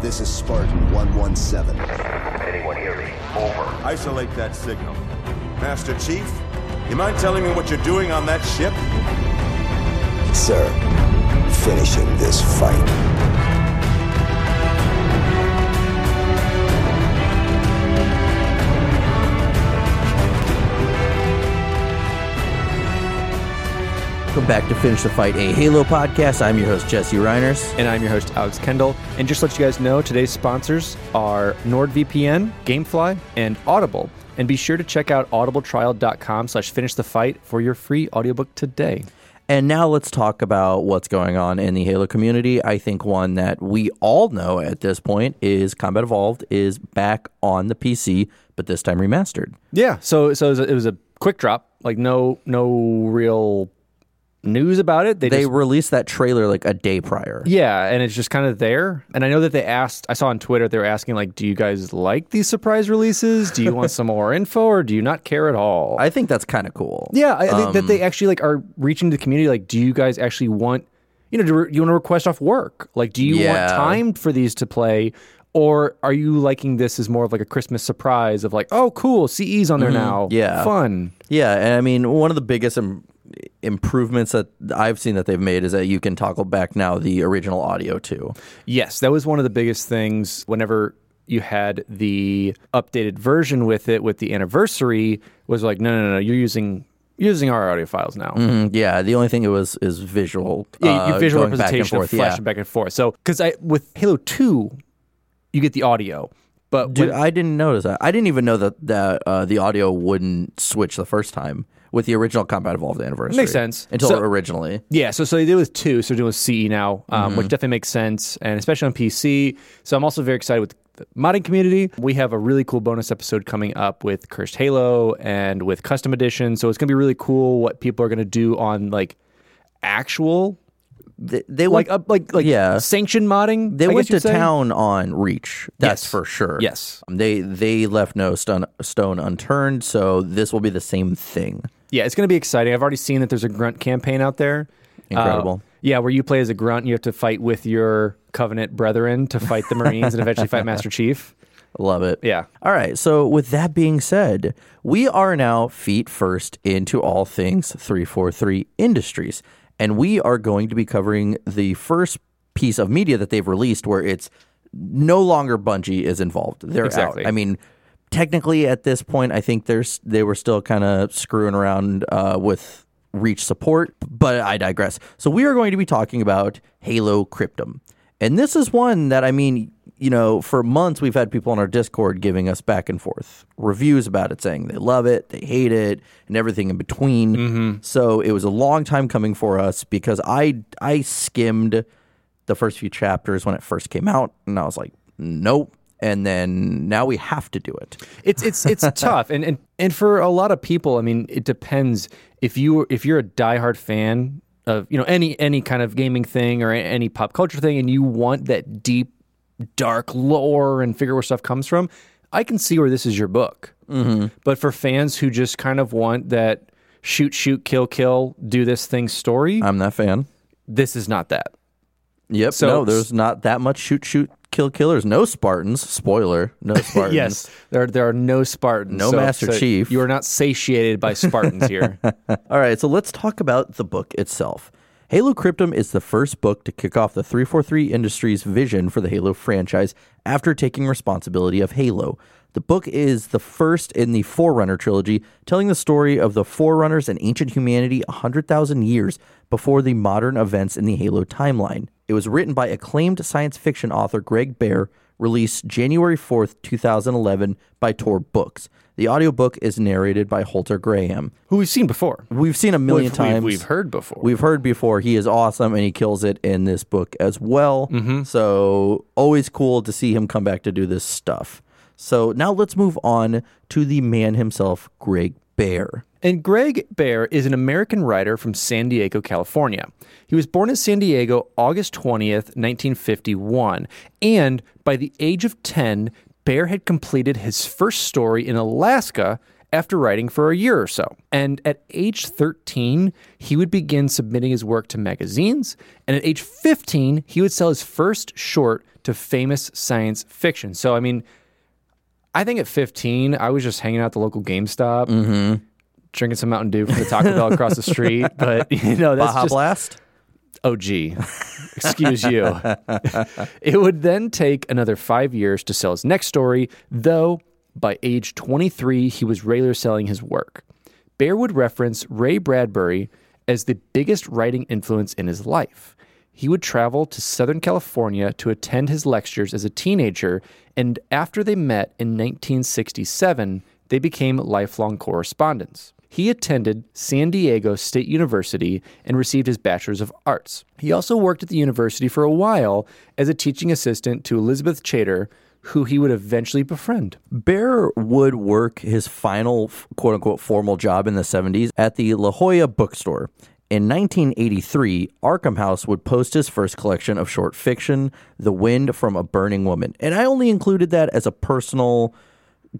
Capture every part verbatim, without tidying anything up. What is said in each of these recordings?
This is Spartan one one seven. Anyone hear me? Over. Isolate that signal. Master Chief, you mind telling me what you're doing on that ship? Sir, finishing this fight. Welcome back to Finish the Fight, a Halo podcast. I'm your host, Jesse Reiners. And I'm your host, Alex Kendall. And just to let you guys know, today's sponsors are NordVPN, Gamefly, and Audible. And be sure to check out audibletrial.com slash finish the fight for your free audiobook today. And now let's talk about what's going on in the Halo community. I think one that we all know at this point is Combat Evolved is back on the P C, but this time remastered. Yeah, so so it was a, it was a quick drop, like no no real... news about it. They, they just released that trailer like a day prior. Yeah, and it's just kind of there. And I know that they asked, I saw on Twitter, they were asking like, do you guys like these surprise releases? Do you want some more info or do you not care at all? I think that's kind of cool. Yeah, I um, think that they actually like are reaching the community like, do you guys actually want, you know, do you want to request off work? Like, do you yeah. want time for these to play? Or are you liking this as more of like a Christmas surprise of like, oh, cool, C E's on there mm-hmm. now. Yeah. Fun. Yeah, and I mean, one of the biggest... Im- improvements that I've seen that they've made is that you can toggle back now the original audio too. Yes, that was one of the biggest things whenever you had the updated version with it, with the anniversary, was like, no, no, no, you're using using our audio files now. Mm-hmm. Yeah, the only thing it was is visual. Yeah, uh, visual representation of flash and back and forth. So, because I with Halo two, you get the audio. But Dude, when, I didn't notice that. I didn't even know that, that uh, the audio wouldn't switch the first time with the original Combat Evolved Anniversary. Makes sense. Until so, originally. Yeah, so so they did with two, so they're doing with C E now, um, mm-hmm. which definitely makes sense, and especially on P C. So I'm also very excited with the modding community. We have a really cool bonus episode coming up with Cursed Halo and with Custom Edition, so it's going to be really cool what people are going to do on, like, actual... They, they like went, uh, like like yeah. sanction modding. They I went to say. town on Reach. That's yes. for sure. Yes, they they left no stone, stone unturned. So this will be the same thing. Yeah, it's going to be exciting. I've already seen that there's a grunt campaign out there. Incredible. Uh, yeah, where you play as a grunt, and you have to fight with your Covenant brethren to fight the Marines and eventually fight Master Chief. Love it. Yeah. All right. So with that being said, we are now feet first into all things three forty-three Industries. And we are going to be covering the first piece of media that they've released where it's no longer Bungie is involved. They're exactly. out. I mean, technically at this point, I think there's they were still kind of screwing around uh, with Reach support, but I digress. So we are going to be talking about Halo Cryptum. And this is one that, I mean, you know, for months we've had people on our Discord giving us back and forth reviews about it, saying they love it, they hate it, and everything in between. Mm-hmm. So it was a long time coming for us because I I skimmed the first few chapters when it first came out, and I was like, nope. And then now we have to do it. It's it's it's tough, and and and for a lot of people, I mean, it depends if you if you're a diehard fan of, you know, any any kind of gaming thing or any pop culture thing, and you want that deep, dark lore and figure where stuff comes from, I can see where this is your book. Mm-hmm. But for fans who just kind of want that shoot, shoot, kill, kill, do this thing story, I'm that fan. This is not that. Yep. So, no, there's not that much shoot, shoot, kill, killers. No Spartans. Spoiler. No Spartans. Yes. There are, there are no Spartans. No so, Master so Chief. You are not satiated by Spartans here. All right. So let's talk about the book itself. Halo Cryptum is the first book to kick off the three forty-three Industries' vision for the Halo franchise after taking responsibility of Halo. The book is the first in the Forerunner trilogy, telling the story of the Forerunners and ancient humanity one hundred thousand years before the modern events in the Halo timeline. It was written by acclaimed science fiction author Greg Bear, released January fourth, twenty eleven by Tor Books. The audiobook is narrated by Holter Graham, who we've seen before. We've seen a million we've, times. We've, we've heard before. We've heard before. He is awesome, and he kills it in this book as well. Mm-hmm. So always cool to see him come back to do this stuff. So now let's move on to the man himself, Greg Bear. And Greg Bear is an American writer from San Diego, California. He was born in San Diego August twentieth, nineteen fifty-one. And by the age of ten, Bear had completed his first story in Alaska after writing for a year or so. And at age thirteen, he would begin submitting his work to magazines. And at age fifteen, he would sell his first short to famous science fiction. So, I mean, I think at fifteen, I was just hanging out at the local GameStop, mm-hmm. drinking some Mountain Dew from the Taco Bell across the street. But, you know, that's Baja just... Blast? Oh, gee. Excuse you. It would then take another five years to sell his next story, though by age twenty-three, he was regularly selling his work. Baer would reference Ray Bradbury as the biggest writing influence in his life. He would travel to Southern California to attend his lectures as a teenager, and after they met in nineteen sixty-seven, they became lifelong correspondents. He attended San Diego State University and received his Bachelor's of Arts. He also worked at the university for a while as a teaching assistant to Elizabeth Chater, who he would eventually befriend. Baer would work his final, quote-unquote, formal job in the seventies at the La Jolla bookstore. In nineteen eighty-three, Arkham House would post his first collection of short fiction, The Wind from a Burning Woman. And I only included that as a personal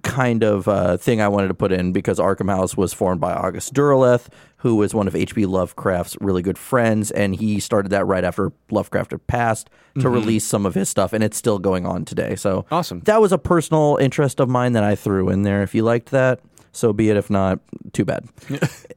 kind of uh, thing I wanted to put in because Arkham House was formed by August Derleth, who was one of H P Lovecraft's really good friends, and he started that right after Lovecraft had passed to mm-hmm. release some of his stuff, and it's still going on today. So awesome. That was a personal interest of mine that I threw in there. If you liked that, so be it. If not, too bad.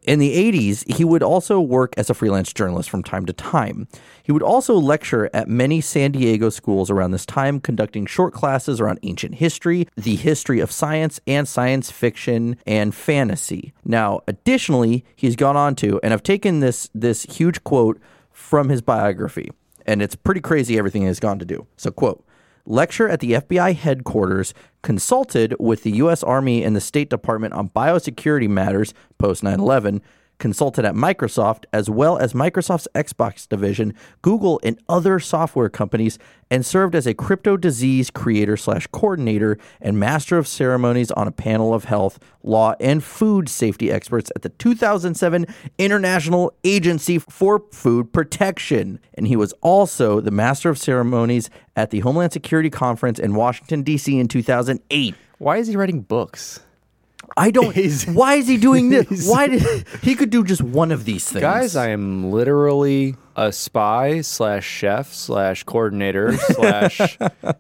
In the eighties, he would also work as a freelance journalist from time to time. He would also lecture at many San Diego schools around this time, conducting short classes around ancient history, the history of science, and science fiction and fantasy. Now, additionally, he's gone on to, and I've taken this, this huge quote from his biography, and it's pretty crazy everything he's gone to do. So, quote, lecture at the F B I headquarters, consulted with the U S Army and the State Department on biosecurity matters post nine eleven, consulted at Microsoft, as well as Microsoft's Xbox division, Google, and other software companies, and served as a crypto disease creator slash coordinator and master of ceremonies on a panel of health, law, and food safety experts at the two thousand seven International Agency for Food Protection. And he was also the master of ceremonies at the Homeland Security Conference in Washington, D C in two thousand eight. Why is he writing books? I don't. He's, why is he doing this? Why did he could do just one of these things? Guys, I am literally a spy slash chef slash coordinator slash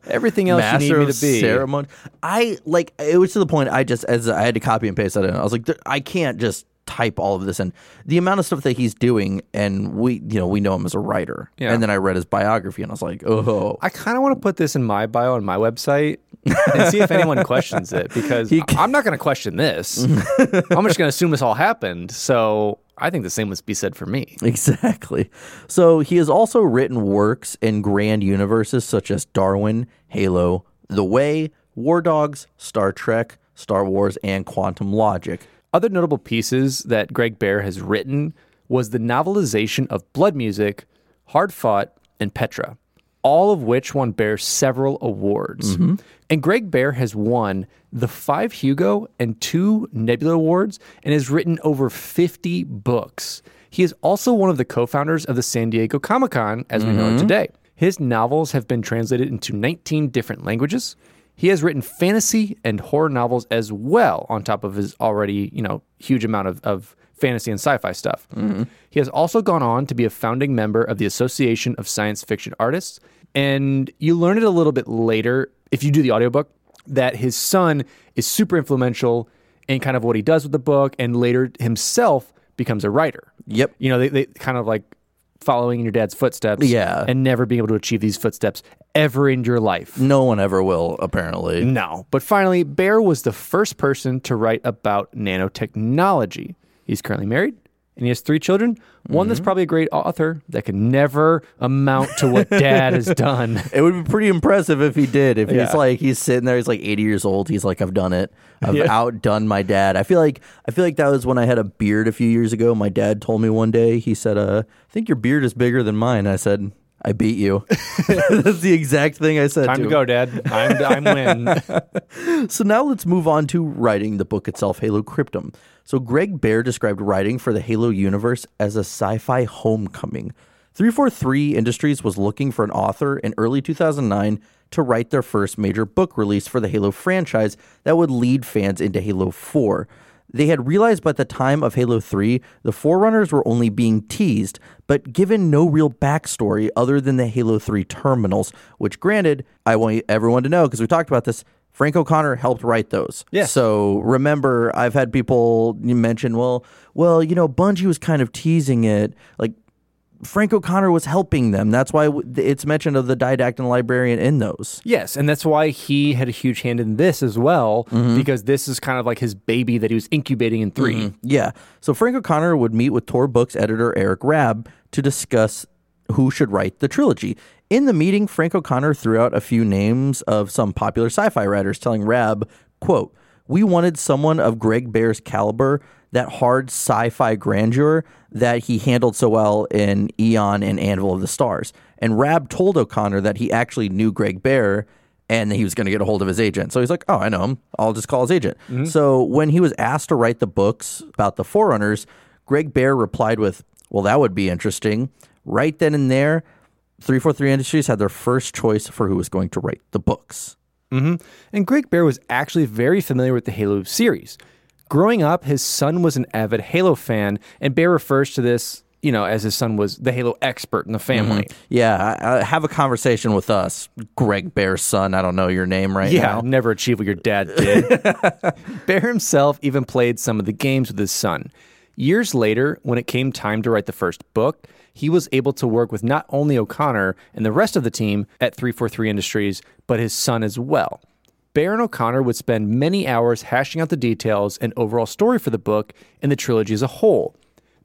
everything else master you need me to be. Ceremony. I like it was to the point I just as I had to copy and paste that in. I was like, I can't just type all of this in. The amount of stuff that he's doing, and we, you know, we know him as a writer. Yeah. And then I read his biography, and I was like, oh, I kind of want to put this in my bio on my website. And see if anyone questions it, because he, I'm not going to question this. I'm just going to assume this all happened. So I think the same must be said for me. Exactly. So he has also written works in grand universes such as Darwin, Halo, The Way, War Dogs, Star Trek, Star Wars, and Quantum Logic. Other notable pieces that Greg Baer has written was the novelization of Blood Music, Hard Fought, and Petra, all of which won Baer several awards. Mm-hmm. And Greg Baer has won the five Hugo and two Nebula Awards and has written over fifty books. He is also one of the co-founders of the San Diego Comic-Con, as mm-hmm. we know it today. His novels have been translated into nineteen different languages. He has written fantasy and horror novels as well, on top of his already, you know, huge amount of, of fantasy and sci-fi stuff. Mm-hmm. He has also gone on to be a founding member of the Association of Science Fiction Artists, and you learn it a little bit later, if you do the audiobook, that his son is super influential in kind of what he does with the book, and later himself becomes a writer. Yep. You know, they, they kind of like following in your dad's footsteps yeah. and never being able to achieve these footsteps ever in your life. No one ever will, apparently. No. But finally, Baer was the first person to write about nanotechnology. He's currently married, and he has three children. One mm-hmm. that's probably a great author that can never amount to what dad has done. It would be pretty impressive if he did. If yeah. he's like, he's sitting there, he's like eighty years old. He's like, I've done it. I've yeah. outdone my dad. I feel like I feel like that was when I had a beard a few years ago. My dad told me one day, he said, uh, I think your beard is bigger than mine. I said, I beat you. That's the exact thing I said. Time to, to go, Dad. I'm, I'm win. So now let's move on to writing the book itself, Halo Cryptum. So Greg Baer described writing for the Halo universe as a sci-fi homecoming. three forty-three Industries was looking for an author in early two thousand nine to write their first major book release for the Halo franchise that would lead fans into Halo four. They had realized by the time of Halo three, the Forerunners were only being teased, but given no real backstory other than the Halo three terminals, which granted, I want everyone to know, because we talked about this, Frank O'Connor helped write those. Yeah. So remember, I've had people mention, well, well, you know, Bungie was kind of teasing it. Like, Frank O'Connor was helping them. That's why it's mentioned of the didact and librarian in those. Yes, and that's why he had a huge hand in this as well, mm-hmm. because this is kind of like his baby that he was incubating in three. Mm-hmm. Yeah. So Frank O'Connor would meet with Tor Books editor Eric Rabb to discuss who should write the trilogy. In the meeting, Frank O'Connor threw out a few names of some popular sci-fi writers, telling Rabb, quote, "We wanted someone of Greg Bear's caliber, that hard sci-fi grandeur that he handled so well in Eon and Anvil of the Stars." And Rabb told O'Connor that he actually knew Greg Bear and that he was going to get a hold of his agent. So he's like, oh, I know him. I'll just call his agent. Mm-hmm. So when he was asked to write the books about the Forerunners, Greg Bear replied with, well, that would be interesting. Right then and there, three forty-three Industries had their first choice for who was going to write the books. Mm-hmm. And Greg Bear was actually very familiar with the Halo series. Growing up, his son was an avid Halo fan, and Bear refers to this, you know, as his son was the Halo expert in the family. Mm-hmm. Yeah, I, I have a conversation with us, Greg Bear's son. I don't know your name right yeah, now. Yeah, never achieve what your dad did. Bear himself even played some of the games with his son. Years later, when it came time to write the first book, he was able to work with not only O'Connor and the rest of the team at three forty-three Industries, but his son as well. Bear and O'Connor would spend many hours hashing out the details and overall story for the book and the trilogy as a whole.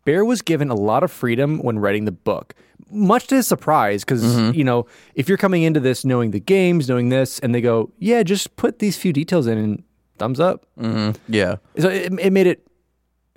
Bear was given a lot of freedom when writing the book, much to his surprise, because, mm-hmm. you know, if you're coming into this knowing the games, knowing this, and they go, yeah, just put these few details in and thumbs up. Mm-hmm. Yeah. So it, it made it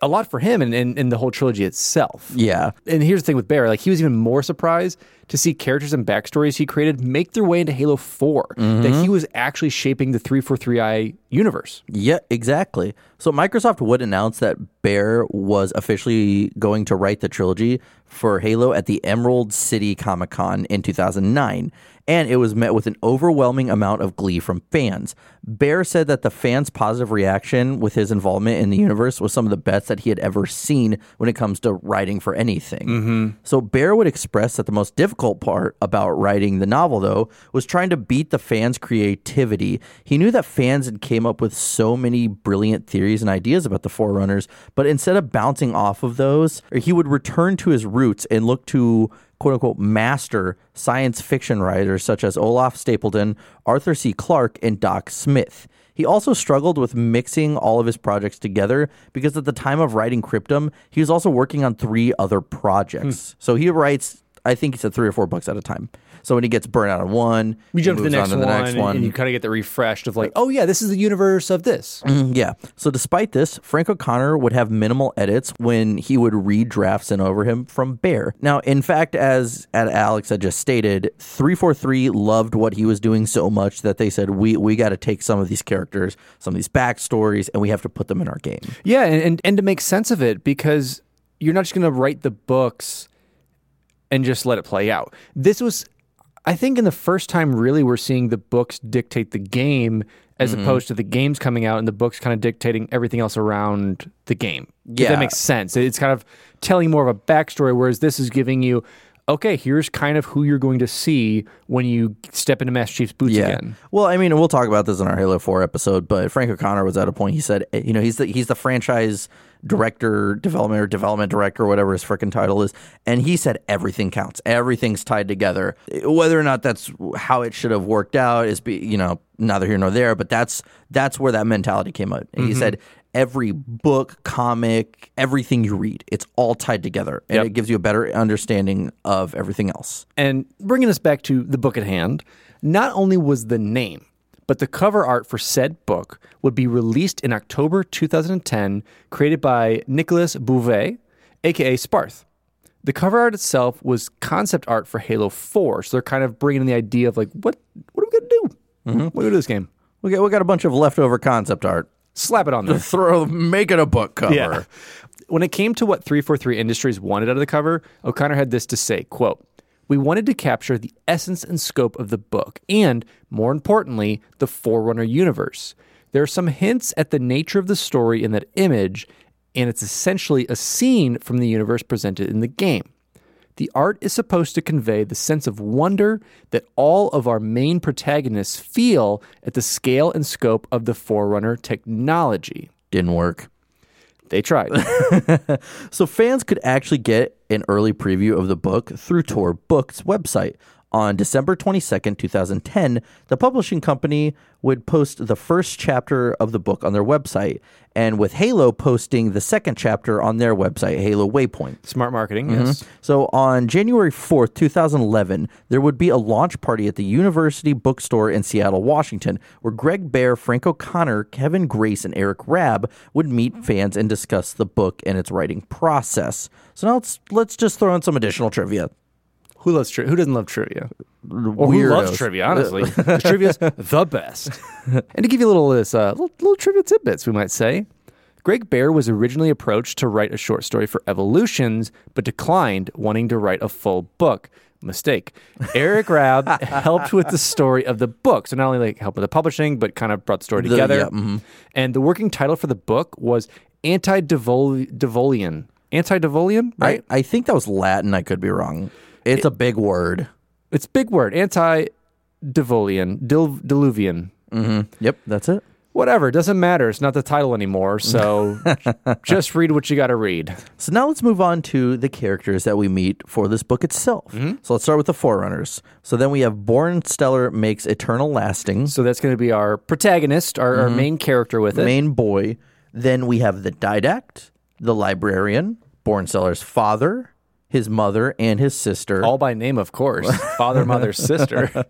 a lot for him and, and, and the whole trilogy itself. Yeah. And here's the thing with Bear, like, he was even more surprised to see characters and backstories he created make their way into Halo four, mm-hmm. that he was actually shaping the three forty-three I universe. Yeah, exactly. So Microsoft would announce that Bear was officially going to write the trilogy for Halo at the Emerald City Comic-Con in two thousand nine, and it was met with an overwhelming amount of glee from fans. Bear said that the fans' positive reaction with his involvement in the universe was some of the best that he had ever seen when it comes to writing for anything. Mm-hmm. So Bear would express that the most difficult part about writing the novel, though, was trying to beat the fans' creativity. He knew that fans had came up with so many brilliant theories and ideas about the Forerunners, but instead of bouncing off of those, he would return to his roots and look to quote-unquote master science fiction writers such as Olaf Stapledon, Arthur C. Clarke, and Doc Smith. He also struggled with mixing all of his projects together because at the time of writing Cryptum, he was also working on three other projects. Hmm. So he writes, I think he said three or four books at a time. So when he gets burnt out on one, you jump to the next, on to the one, next one, and you kind of get the refreshed of like, oh yeah, this is the universe of this. Mm, yeah. So despite this, Frank O'Connor would have minimal edits when he would read drafts sent over him from Bear. Now, in fact, as Alex had just stated, three forty-three loved what he was doing so much that they said, we we got to take some of these characters, some of these backstories, and we have to put them in our game. Yeah, and and, and to make sense of it, because you're not just going to write the books and just let it play out. This was, I think, in the first time really we're seeing the books dictate the game as mm-hmm. opposed to the games coming out and the books kind of dictating everything else around the game. Yeah. That makes sense. It's kind of telling more of a backstory, whereas this is giving you, okay, here's kind of who you're going to see when you step into Master Chief's boots yeah. again. Well, I mean, we'll talk about this in our Halo four episode, but Frank O'Connor was at a point, he said, you know, he's the, he's the franchise director, development or development director, whatever his frickin' title is, and he said everything counts. Everything's tied together. Whether or not that's how it should have worked out is, be, you know, neither here nor there, but that's that's where that mentality came out. And mm-hmm. he said, every book, comic, everything you read, it's all tied together, and yep. it gives you a better understanding of everything else. And bringing us back to the book at hand, not only was the name, but the cover art for said book would be released in October two thousand ten, created by Nicolas Bouvet, a k a. Sparth. The cover art itself was concept art for Halo four, so they're kind of bringing in the idea of, like, what, what are we going to do? Mm-hmm. What are we going to do this game? We got, we got a bunch of leftover concept art. Slap it on there. Throw, make it a book cover. Yeah. When it came to what three forty-three Industries wanted out of the cover, O'Connor had this to say, quote, "We wanted to capture the essence and scope of the book and, more importantly, the Forerunner universe. There are some hints at the nature of the story in that image, and it's essentially a scene from the universe presented in the game. The art is supposed to convey the sense of wonder that all of our main protagonists feel at the scale and scope of the Forerunner technology. Didn't work. They tried. So fans could actually get an early preview of the book through Tor Books' website. On December twenty-second, twenty ten, the publishing company would post the first chapter of the book on their website, and with Halo posting the second chapter on their website, Halo Waypoint. Smart marketing, mm-hmm. Yes. So on January fourth, twenty eleven, there would be a launch party at the University Bookstore in Seattle, Washington, where Greg Bear, Frank O'Connor, Kevin Grace, and Eric Rabb would meet fans and discuss the book and its writing process. So now let's, let's just throw in some additional trivia. Who loves tri- Who doesn't love trivia? Or who loves trivia, honestly. The trivia's the best. And to give you a little this uh, little, little trivia tidbits, we might say, Greg Bear was originally approached to write a short story for Evolutions, but declined, wanting to write a full book. Mistake. Eric Rabb helped with the story of the book. So not only like helped with the publishing, but kind of brought the story together. The, yeah, mm-hmm. And the working title for the book was Anti-Devolian. Anti-Devolian, right? I, I think that was Latin. I could be wrong. It's a big word. It's big word. Anti-Devolian. Dil- diluvian. Mm-hmm. Yep, that's it. Whatever. It doesn't matter. It's not the title anymore. So just read what you got to read. So now let's move on to the characters that we meet for this book itself. Mm-hmm. So let's start with the Forerunners. So then we have Born Stellar Makes Eternal Lasting. So that's going to be our protagonist, our, mm-hmm. our main character with it. Main boy. Then we have the Didact, the Librarian, Born Stellar's father, his mother, and his sister. All by name, of course. Father, mother, sister.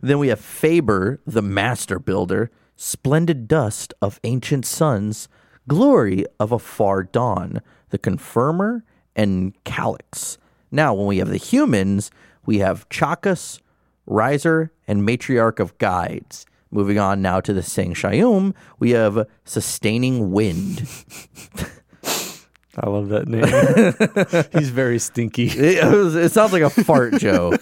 Then we have Faber, the Master Builder, Splendid Dust of Ancient Suns, Glory of a Far Dawn, the Confirmer, and Calix. Now, when we have the humans, we have Chakas, Riser, and Matriarch of Guides. Moving on now to the Sangshayum, we have Sustaining Wind. I love that name. He's very stinky. It, it, was, it sounds like a fart joke.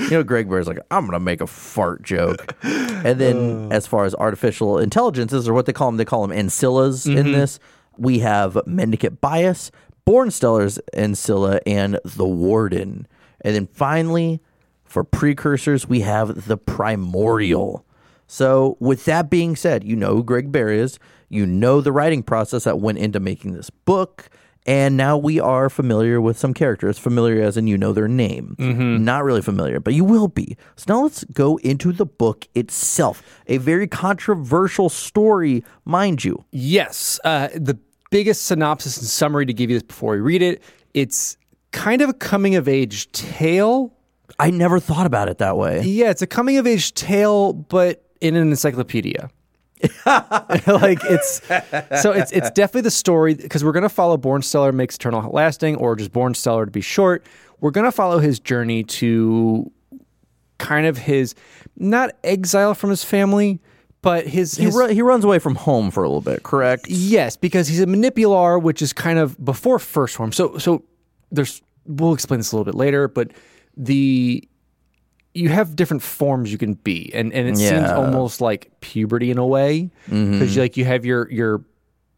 You know, Greg Bear's like, I'm going to make a fart joke. And then uh. as far as artificial intelligences, or what they call them, they call them Ancillas mm-hmm. in this, we have Mendicant Bias, Born Stellar's Ancilla, and the Warden. And then finally, for precursors, we have the Primordial. So with that being said, you know who Greg Bear is. You know the writing process that went into making this book. And now we are familiar with some characters, familiar as in you know their name. Mm-hmm. Not really familiar, but you will be. So now let's go into the book itself. A very controversial story, mind you. Yes. Uh, the biggest synopsis and summary to give you this before we read it, it's kind of a coming-of-age tale. I never thought about it that way. Yeah, it's a coming-of-age tale, but in an encyclopedia. Like it's so it's it's definitely the story, because we're going to follow Born Stellar Makes Eternal Lasting, or just Born Stellar to be short. We're going to follow his journey to kind of his not exile from his family, but his he, his, ru- he runs away from home for a little bit, correct? Yes, because he's a Manipular, which is kind of before First Form. So so there's we'll explain this a little bit later, but the you have different forms you can be, and, and it yeah. seems almost like puberty in a way, because mm-hmm. you, like you have your your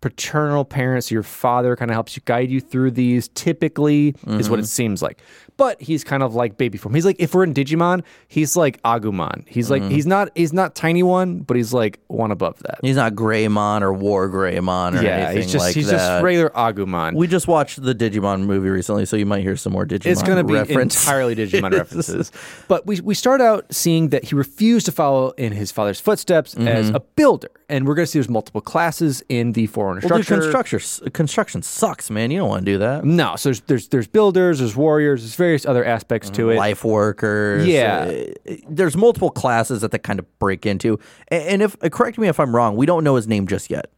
paternal parents, your father kind of helps you guide you through these. Typically, mm-hmm. is what it seems like, but he's kind of like baby form. He's like if we're in Digimon, he's like Agumon. He's like mm-hmm. he's not he's not tiny one, but he's like one above that. He's not Greymon or War Greymon or yeah, anything he's just, like he's that. He's just regular Agumon. We just watched the Digimon movie recently, so you might hear some more Digimon. It's going to be reference. entirely Digimon references. But we we start out seeing that he refused to follow in his father's footsteps mm-hmm. as a builder, and we're going to see there's multiple classes in the four. Well, dude, construction, construction sucks, man. You don't want to do that. No. So there's there's, there's builders, there's warriors, there's various other aspects to it. Life workers. Yeah. Uh, there's multiple classes that they kind of break into. And if correct me if I'm wrong, we don't know his name just yet.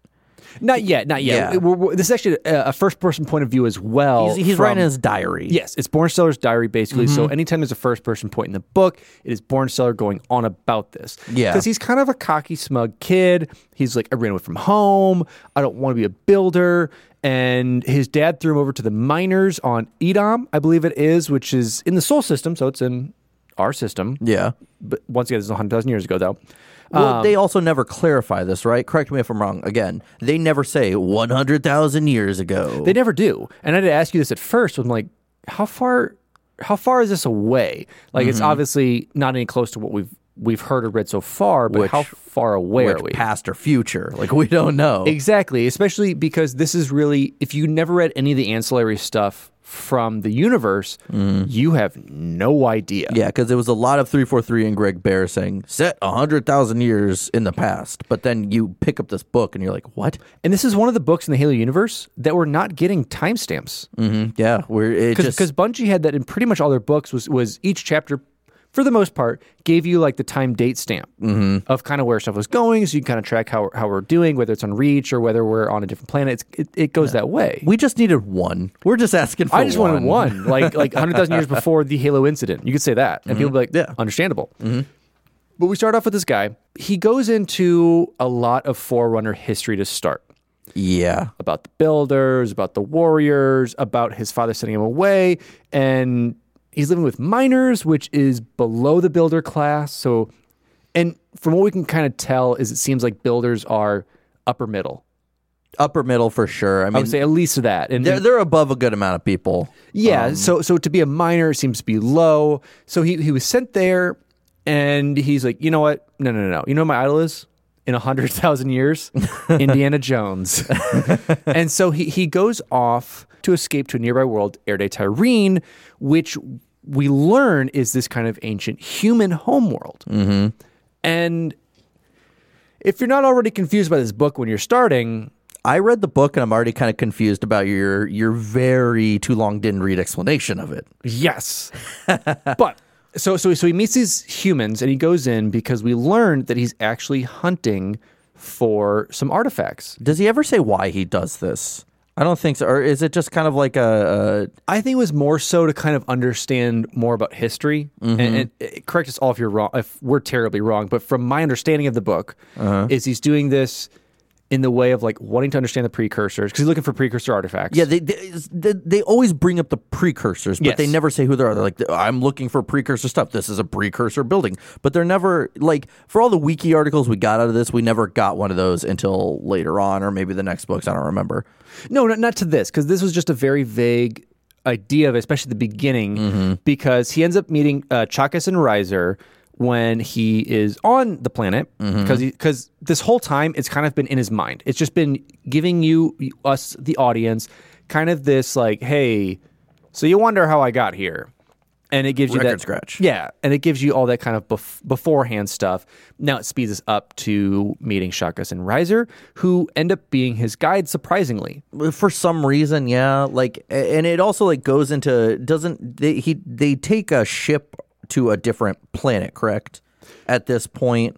Not yet. Not yet. Yeah. We're, we're, this is actually a, a first-person point of view as well. He's, he's from, writing his diary. Yes. It's Born Stellar's diary, basically. Mm-hmm. So anytime there's a first-person point in the book, it is Born Stellar going on about this. Yeah. Because he's kind of a cocky, smug kid. He's like, I ran away from home. I don't want to be a builder. And his dad threw him over to the miners on Edom, I believe it is, which is in the Sol system. So it's in our system. Yeah. But once again, this is a dozen years ago, though. Well, um, they also never clarify this, right? Correct me if I'm wrong. Again, they never say one hundred thousand years ago. They never do. And I had to ask you this at first. I'm like, how far how far is this away? Like, mm-hmm. It's obviously not any close to what we've we've heard or read so far, but which, how far away which are we? Past or future? Like, we don't know. Exactly. Especially because this is really, if you never read any of the ancillary stuff from the universe, mm. you have no idea. Yeah, because there was a lot of three forty-three and Greg Bear saying, set one hundred thousand years in the past. But then you pick up this book and you're like, what? And this is one of the books in the Halo universe that we're not getting timestamps. Mm-hmm. Yeah. Because just... Bungie had that in pretty much all their books, was, was each chapter, for the most part, gave you like the time date stamp mm-hmm. of kind of where stuff was going, so you can kind of track how how we're doing, whether it's on Reach or whether we're on a different planet. It's, it it goes yeah. that way. We just needed one. We're just asking for one. I just one. wanted one, like like one hundred thousand years before the Halo incident. You could say that, and mm-hmm. people would be like, yeah. understandable. Mm-hmm. But we start off with this guy. He goes into a lot of Forerunner history to start. Yeah. About the Builders, about the Warriors, about his father sending him away, and... he's living with miners, which is below the builder class. So, and from what we can kind of tell is it seems like builders are upper middle. Upper middle for sure. I mean, I would say at least that. And they're, they're above a good amount of people. Yeah. Um, so so to be a miner seems to be low. So he, he was sent there and he's like, you know what? No, no, no, no. You know what my idol is? In one hundred thousand years, Indiana Jones. And so he, he goes off to escape to a nearby world, Erde Tyrene, which we learn is this kind of ancient human homeworld. Mm-hmm. And if you're not already confused by this book when you're starting... I read the book and I'm already kind of confused about your your very too long didn't read explanation of it. Yes. But... So so so he meets these humans and he goes in because we learned that he's actually hunting for some artifacts. Does he ever say why he does this? I don't think so. Or is it just kind of like a... a... I think it was more so to kind of understand more about history. Mm-hmm. And, and, and correct us all if you're wrong, if we're terribly wrong. But from my understanding of the book, uh-huh. is he's doing this in the way of like wanting to understand the precursors because he's looking for precursor artifacts. Yeah, they they, they, they always bring up the precursors, but yes. they never say who they are. They're like, I'm looking for precursor stuff. This is a precursor building. But they're never, like, for all the wiki articles we got out of this, we never got one of those until later on or maybe the next books. I don't remember. No, not, not to this, because this was just a very vague idea of it, especially at the beginning, mm-hmm. because he ends up meeting uh, Chakas and Riser when he is on the planet, because mm-hmm. because this whole time it's kind of been in his mind. It's just been giving you, us, the audience, kind of this like, hey, so you wonder how I got here. And it gives Record you that... scratch. Yeah, and it gives you all that kind of bef- beforehand stuff. Now it speeds us up to meeting Chakas and Riser, who end up being his guide, surprisingly. For some reason, yeah. Like, and it also like goes into... doesn't they, he, they take a ship... to a different planet, correct? At this point,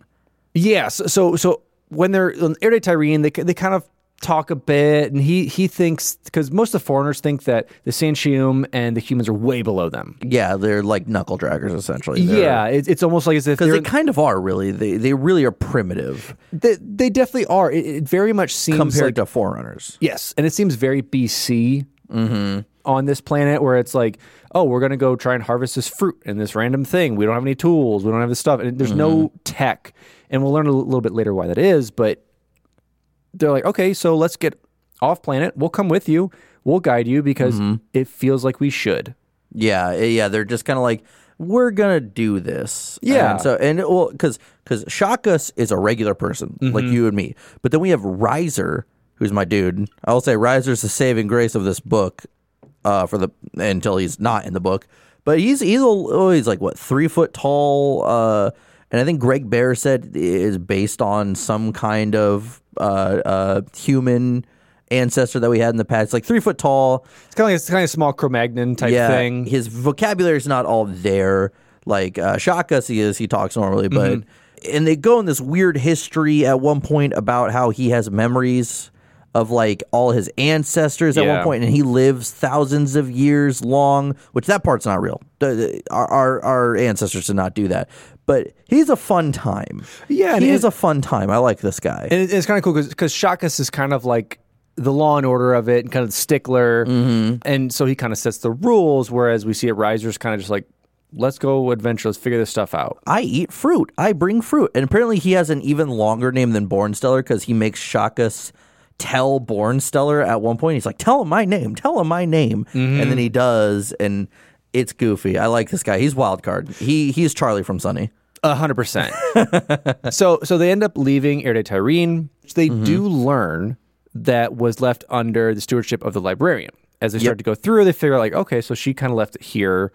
yes. Yeah, so, so when they're on Erde Tyrene, they they kind of talk a bit, and he he thinks because most of the foreigners think that the Sancheum and the humans are way below them. Yeah, they're like knuckle draggers essentially. They're, yeah, it's it's almost like as if because they kind of are really they they really are primitive. They they definitely are. It, it very much seems compared like, to forerunners. Yes, and it seems very B C. Mm-hmm. On this planet where it's like, oh, we're going to go try and harvest this fruit and this random thing. We don't have any tools. We don't have this stuff. And there's mm-hmm. no tech. And we'll learn a little bit later why that is. But they're like, okay, so let's get off planet. We'll come with you. We'll guide you because mm-hmm. it feels like we should. Yeah. Yeah. They're just kind of like, we're going to do this. Yeah. And so, and well, because because Chakas is a regular person mm-hmm. like you and me. But then we have Riser, who's my dude. I'll say Riser's the saving grace of this book. Uh, for the until he's not in the book, but he's he's oh, he's like what three foot tall, uh, and I think Greg Bear said is based on some kind of uh, uh, human ancestor that we had in the past. It's like three foot tall. It's kind of like it's kind of a small Cro-Magnon type yeah, thing. His vocabulary is not all there. Like uh, Chakas, he is he talks normally, but mm-hmm. and they go in this weird history at one point about how he has memories of like all his ancestors at yeah. one point, and he lives thousands of years long, which that part's not real. Our our, our ancestors did not do that. But he's a fun time. Yeah. He is it, a fun time. I like this guy. And it's kind of cool because Chakas is kind of like the law and order of it and kind of the stickler. Mm-hmm. And so he kind of sets the rules, whereas we see it Riser's kind of just like, Let's go adventure. Let's figure this stuff out. I eat fruit. I bring fruit. And apparently he has an even longer name than Bornstellar because he makes Shakas tell Bornstellar at one point. He's like, tell him my name. Tell him my name. Mm-hmm. And then he does. And it's goofy. I like this guy. He's wild card. He, he's Charlie from Sunny. A hundred percent. So so they end up leaving Air de Tyrene, which they mm-hmm. do learn that was left under the stewardship of the librarian. As they yep. start to go through, they figure out like, okay, so she kind of left it here.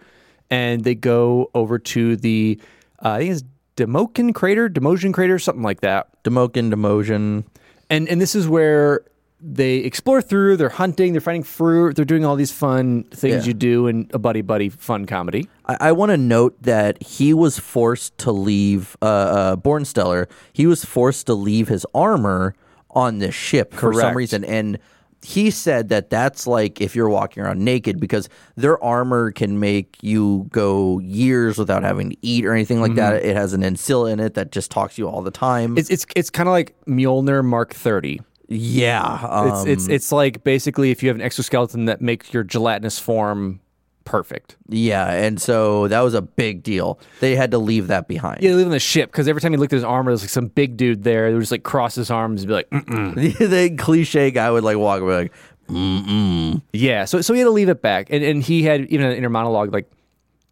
And they go over to the, uh, I think it's Demokin Crater, Demotion Crater, something like that. Demokin, Demotion. And and this is where they explore through, they're hunting, they're finding fruit, they're doing all these fun things yeah. you do in a buddy-buddy fun comedy. I, I want to note that he was forced to leave, uh, uh, Bornstellar, he was forced to leave his armor on this ship Correct. for some reason. And he said that that's like if you're walking around naked because their armor can make you go years without having to eat or anything like mm-hmm. that. It has an insilla in it that just talks to you all the time. It's it's, it's kind of like Mjolnir Mark thirty. Yeah. Um, it's, it's it's like basically if you have an exoskeleton that makes your gelatinous form perfect. Yeah, and so that was a big deal. They had to leave that behind. Yeah, they leave on the ship, because every time you looked at his armor, there was like some big dude there. They would just like cross his arms and be like, mm-mm. The cliche guy would like walk away like, mm-mm. Yeah, so so he had to leave it back. And and he had even an inner monologue like,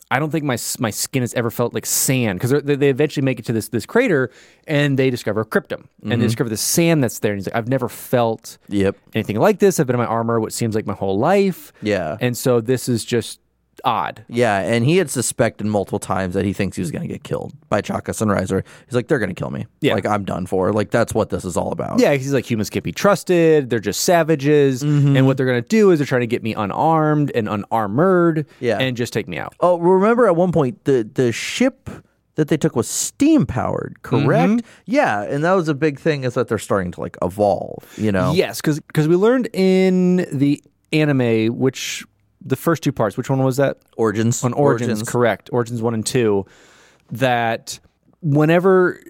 I don't think my my skin has ever felt like sand, because they, they eventually make it to this this crater and they discover a cryptum mm-hmm. and they discover the sand that's there. And he's like, I've never felt yep. anything like this. I've been in my armor what seems like my whole life. Yeah, and so this is just odd. Yeah, and he had suspected multiple times that he thinks he was going to get killed by Chaka Sunriser. He's like, they're going to kill me. Yeah, like I'm done for. Like that's what this is all about. Yeah, he's like, humans can't be trusted. They're just savages, mm-hmm. and what they're going to do is they're trying to get me unarmed and unarmored, yeah. and just take me out. Oh, remember at one point the the ship that they took was steam powered, correct? Mm-hmm. Yeah, and that was a big thing is that they're starting to like evolve. You know, yes, because because we learned in the anime which. The first two parts, which one was that? Origins. On Origins, Origins, correct. Origins one and two, that whenever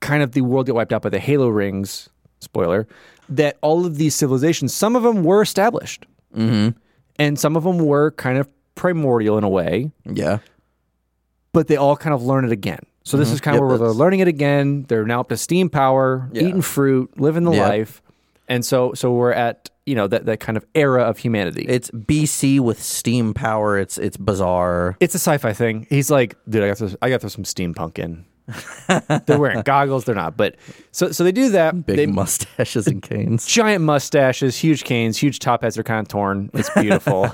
kind of the world got wiped out by the Halo rings, spoiler, that all of these civilizations, some of them were established. Mm-hmm. And some of them were kind of primordial in a way. Yeah. But they all kind of learn it again. So this mm-hmm. is kind of yep, where that's... they're learning it again. They're now up to steam power, yeah. eating fruit, living the yep. life. And so so we're at, you know, that, that kind of era of humanity. It's B C with steam power. It's it's bizarre. It's a sci-fi thing. He's like, dude, I got to, I got to throw some steampunk in. They're wearing goggles. They're not. But so so they do that. Big they, mustaches and canes. Giant mustaches, huge canes, huge top hats are kind of torn. It's beautiful.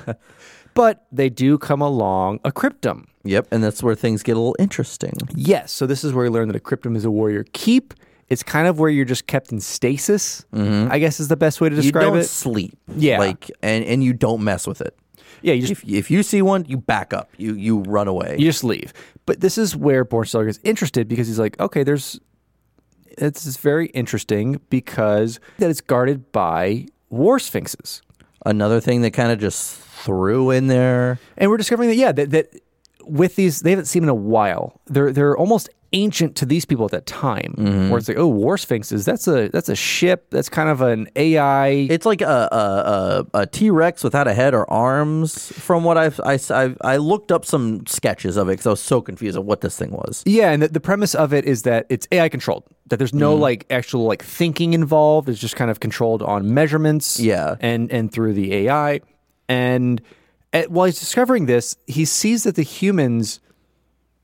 But they do come along a cryptum. Yep. And that's where things get a little interesting. Yes. So this is where we learn that a cryptum is a warrior keep. It's kind of where you're just kept in stasis, mm-hmm. I guess is the best way to describe it. You don't it. sleep. Yeah. Like, and, and you don't mess with it. Yeah. You just, if, if you see one, you back up. You you run away. You just leave. But this is where Bornstellar is interested because he's like, okay, there's... It's, it's very interesting because that it's guarded by war sphinxes. Another thing they kind of just threw in there. And we're discovering that, yeah, that, that with these... They haven't seen in a while. They're They're almost... ancient to these people at that time, mm-hmm. where it's like, oh, war sphinxes. That's a that's a ship. That's kind of an A I. It's like a a, a, a T-Rex without a head or arms. From what I've I I've, I looked up some sketches of it because I was so confused of what this thing was. Yeah, and the, the premise of it is that it's A I controlled. That there's no mm-hmm. like actual like thinking involved. It's just kind of controlled on measurements. Yeah, and and through the A I. And at, while he's discovering this, he sees that the humans,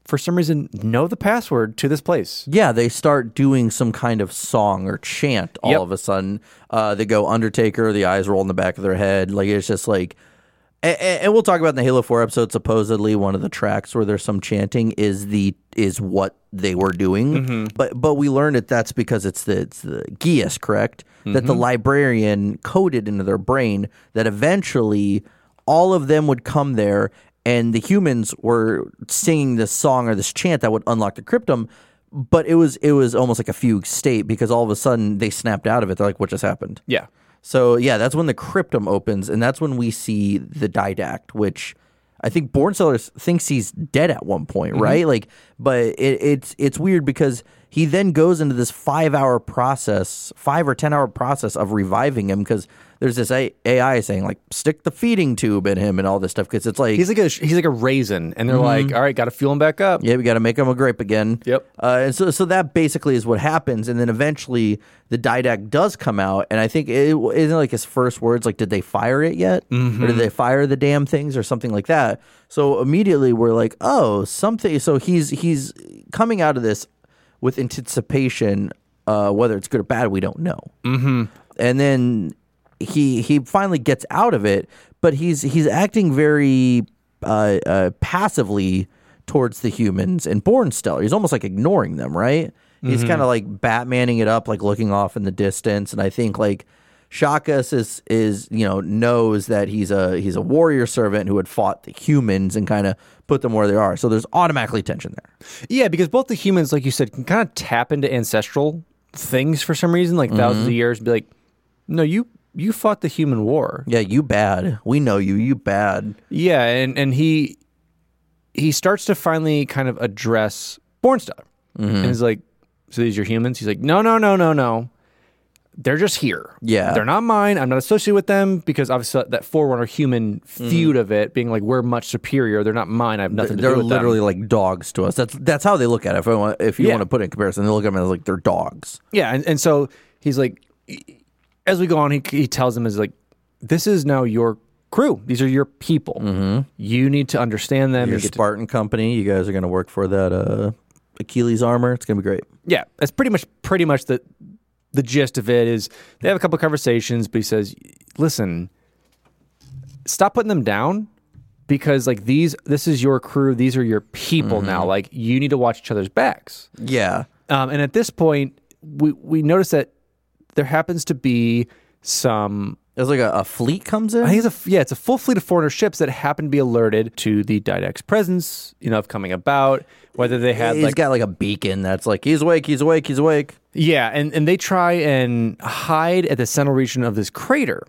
for some reason, know the password to this place. Yeah, they start doing some kind of song or chant all yep. of a sudden. Uh, they go Undertaker, the eyes roll in the back of their head. Like, it's just like... And, and we'll talk about in the Halo four episode, supposedly one of the tracks where there's some chanting is the is what they were doing. Mm-hmm. But but we learned that that's because it's the, it's the Geass, correct? Mm-hmm. That the librarian coded into their brain that eventually all of them would come there. And the humans were singing this song or this chant that would unlock the cryptum, but it was it was almost like a fugue state because all of a sudden they snapped out of it. They're like, what just happened? Yeah. So, yeah, that's when the cryptum opens, and that's when we see the Didact, which I think Bornstellar thinks he's dead at one point, mm-hmm. right? Like, but it, it's it's weird because He then goes into this five-hour process, five- or ten-hour process of reviving him because there's this A I saying, like, stick the feeding tube in him and all this stuff because it's like... He's like a, he's like a raisin, and they're mm-hmm. like, all right, got to fuel him back up. Yeah, we got to make him a grape again. Yep. Uh, and so, so that basically is what happens, and then eventually the Didact does come out, and I think it isn't like his first words, like, did they fire it yet? Mm-hmm. Or did they fire the damn things or something like that? So immediately we're like, oh, something... So he's he's coming out of this with anticipation, uh, whether it's good or bad, we don't know. Mm-hmm. And then he he finally gets out of it, but he's he's acting very uh, uh, passively towards the humans and Bornstellar. He's almost like ignoring them, right? Mm-hmm. He's kind of like Batmanning it up, like looking off in the distance. And I think like Shakas is is you know knows that he's a he's a warrior servant who had fought the humans and kind of put them where they are. So there's automatically tension there. Yeah, because both the humans, like you said, can kind of tap into ancestral things for some reason, like mm-hmm. thousands of years, and be like, no, you you fought the human war. Yeah, you bad. We know you. You bad. Yeah, and and he he starts to finally kind of address Bornstellar, mm-hmm. and he's like, so these are humans? He's like, no, no, no, no, no. They're just here. Yeah. They're not mine. I'm not associated with them because obviously that Forerunner human feud mm. of it being like, we're much superior. They're not mine. I have nothing they're, to do with them. They're literally like dogs to us. That's that's how they look at it. If, I want, if you yeah. want to put it in comparison, they look at them as like they're dogs. Yeah. And, and so he's like, as we go on, he, he tells them is like, this is now your crew. These are your people. Mm-hmm. You need to understand them. Your you Spartan to- company. You guys are going to work for that uh, Achilles armor. It's going to be great. Yeah. That's pretty much, pretty much the... The gist of it is they have a couple of conversations, but he says, listen, stop putting them down because like these, this is your crew. These are your people mm-hmm. now. Like you need to watch each other's backs. Yeah. Um, and at this point we, we notice that there happens to be some, there's like a, a fleet comes in. I think it's a, yeah, it's a full fleet of foreigner ships that happen to be alerted to the Didact's presence, you know, of coming about, whether they had he's like... He's got like a beacon that's like, he's awake, he's awake, he's awake. Yeah, and, and they try and hide at the central region of this crater.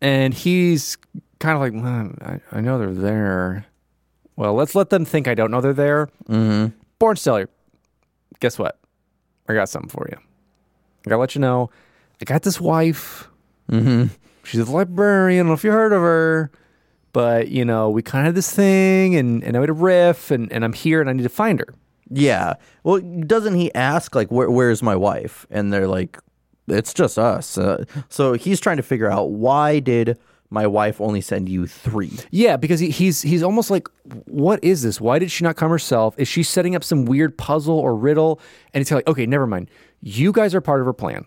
And he's kind of like, well, I, I know they're there. Well, let's let them think I don't know they're there. Mm-hmm. Bornstellar, guess what? I got something for you. I gotta let you know, I got this wife. Mm-hmm. She's a librarian. I don't know if you heard of her, but, you know, we kind of had this thing, and, and I made a riff, and, and I'm here, and I need to find her. Yeah. Well, doesn't he ask, like, where, where's my wife? And they're like, it's just us. Uh, so he's trying to figure out, why did my wife only send you three? Yeah, because he, he's he's almost like, what is this? Why did she not come herself? Is she setting up some weird puzzle or riddle? And he's like, okay, never mind. You guys are part of her plan.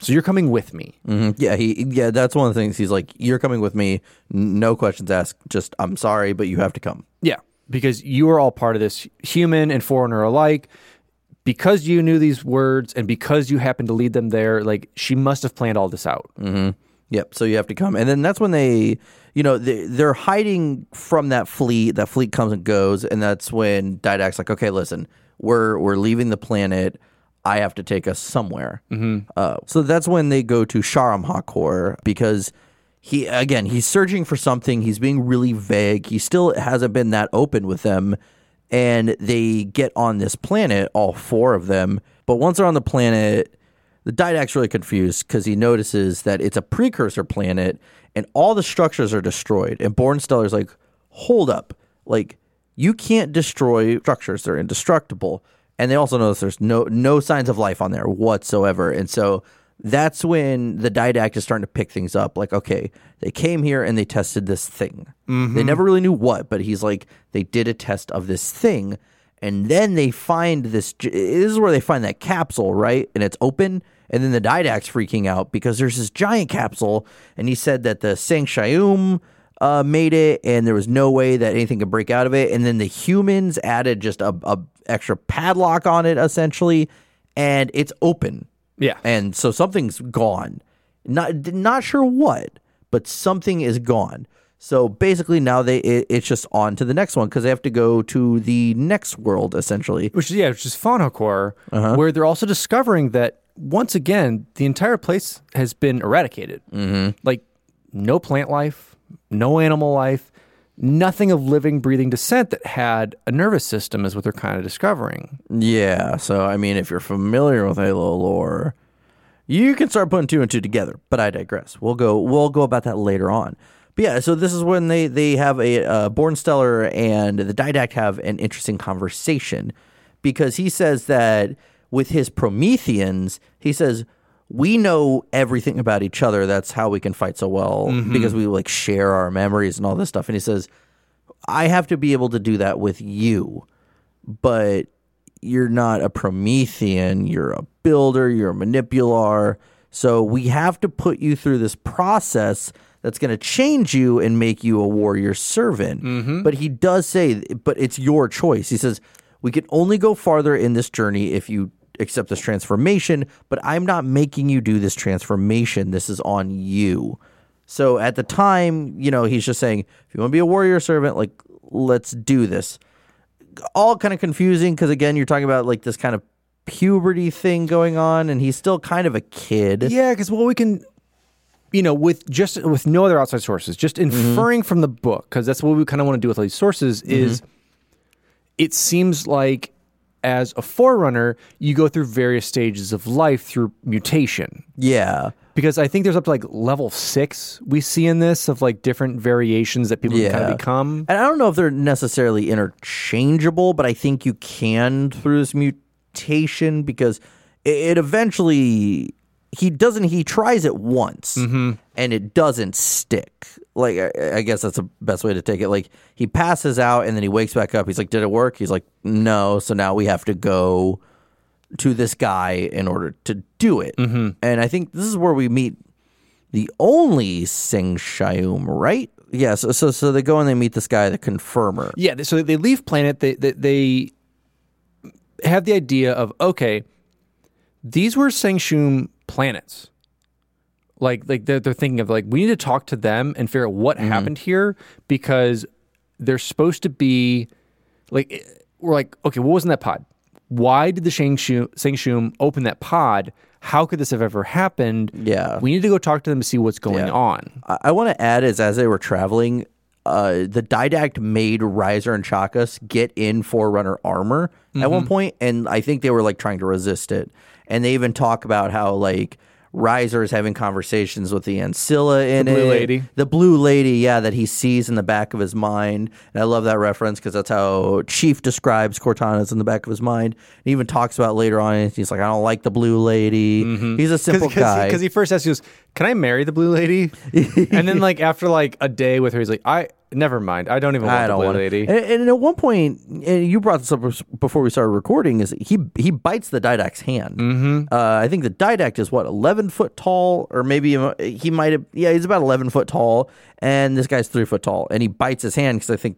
So you're coming with me. Mm-hmm. Yeah, he. Yeah, that's one of the things. He's like, you're coming with me. No questions asked. Just, I'm sorry, but you have to come. Yeah, because you are all part of this, human and foreigner alike. Because you knew these words and because you happened to lead them there, like, she must have planned all this out. Mm-hmm. Yep, so you have to come. And then that's when they, you know, they, they're hiding from that fleet. That fleet comes and goes, and that's when Didact's like, okay, listen, we're we're leaving the planet. I have to take us somewhere. Mm-hmm. Uh, so that's when they go to Sharam Hakor because he, again, he's searching for something. He's being really vague. He still hasn't been that open with them. And they get on this planet, all four of them. But once they're on the planet, the Didact's really confused because he notices that it's a precursor planet and all the structures are destroyed. And Bornstellar's like, hold up. Like, you can't destroy structures. They're indestructible. And they also notice there's no no signs of life on there whatsoever. And so that's when the Didact is starting to pick things up. Like, okay, they came here and they tested this thing. Mm-hmm. They never really knew what, but he's like, they did a test of this thing. And then they find this, this is where they find that capsule, right? And it's open. And then the Didact's freaking out because there's this giant capsule. And he said that the Sangshayum uh, made it and there was no way that anything could break out of it. And then the humans added just a... a extra padlock on it essentially, and it's open. Yeah, and so something's gone. Not not sure what, but something is gone. So basically, now they it, it's just on to the next one because they have to go to the next world essentially, which yeah, which is Fonokor, uh-huh. where they're also discovering that once again the entire place has been eradicated. Mm-hmm. Like no plant life, no animal life. nothing of living, breathing descent that had a nervous system is what they're kind of discovering. Yeah. So, I mean, if you're familiar with Halo lore, you can start putting two and two together, but I digress. We'll go We'll go about that later on. But yeah, so this is when they, they have a uh, Bornstellar and the Didact have an interesting conversation, because he says that with his Prometheans, he says, we know everything about each other. That's how we can fight so well, mm-hmm. because we like share our memories and all this stuff. And he says, I have to be able to do that with you, but you're not a Promethean. You're a builder. You're a manipular. So we have to put you through this process that's going to change you and make you a warrior servant. Mm-hmm. But he does say, but it's your choice. He says, we can only go farther in this journey if you accept this transformation, but I'm not making you do this transformation. This is on you. So at the time, you know, he's just saying, if you want to be a warrior servant, like, let's do this. All kind of confusing, because again, you're talking about like this kind of puberty thing going on, and he's still kind of a kid. Yeah, because well, we can, you know, with just with no other outside sources, just inferring mm-hmm. from the book, because that's what we kind of want to do with all these sources, mm-hmm. is it seems like as a forerunner, you go through various stages of life through mutation. Yeah. Because I think there's up to like level six we see in this of like different variations that people yeah. can kind of become. And I don't know if they're necessarily interchangeable, but I think you can through this mutation, because it eventually, he doesn't, he tries it once mm-hmm. and it doesn't stick. Like, I, I guess that's the best way to take it. Like, he passes out and then he wakes back up. He's like, did it work? He's like, no. So now we have to go to this guy in order to do it. Mm-hmm. And I think this is where we meet the only Sing Shaum, right? Yeah. So, so, so they go and they meet this guy, the Confirmer. Yeah. So they leave planet. They, they, they have the idea of, okay, these were Sing Shaum planets. Like, like they're, they're thinking of, like, we need to talk to them and figure out what mm-hmm. happened here, because they're supposed to be, like, we're like, okay, what was in that pod? Why did the Sing Shaum open that pod? How could this have ever happened? Yeah. We need to go talk to them to see what's going yeah. on. I, I want to add is, as they were traveling, uh, the Didact made Riser and Chakas get in Forerunner armor mm-hmm. at one point, and I think they were, like, trying to resist it. And they even talk about how, like, Riser is having conversations with the Ancilla in it. The Blue Lady. The Blue Lady, yeah, that he sees in the back of his mind. And I love that reference, because that's how Chief describes Cortana's in the back of his mind. He even talks about later on, he's like, I don't like the Blue Lady. Mm-hmm. He's a simple Cause, guy. Because he, he first asks, he goes, can I marry the Blue Lady? And then, like, after, like, a day with her, he's like, I... Never mind. I don't even want the Blue Lady. And, and at one point, and you brought this up before we started recording, is he he bites the Didact's hand. Mm-hmm. Uh, I think the Didact is, what, eleven foot tall? Or maybe he might have, yeah, he's about eleven foot tall. And this guy's three foot tall. And he bites his hand because I think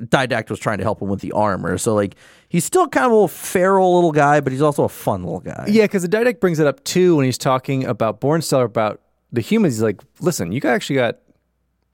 Didact was trying to help him with the armor. So, like, he's still kind of a little feral little guy, but he's also a fun little guy. Yeah, because the Didact brings it up, too, when he's talking about Bornstellar, about the humans. He's like, listen, you actually got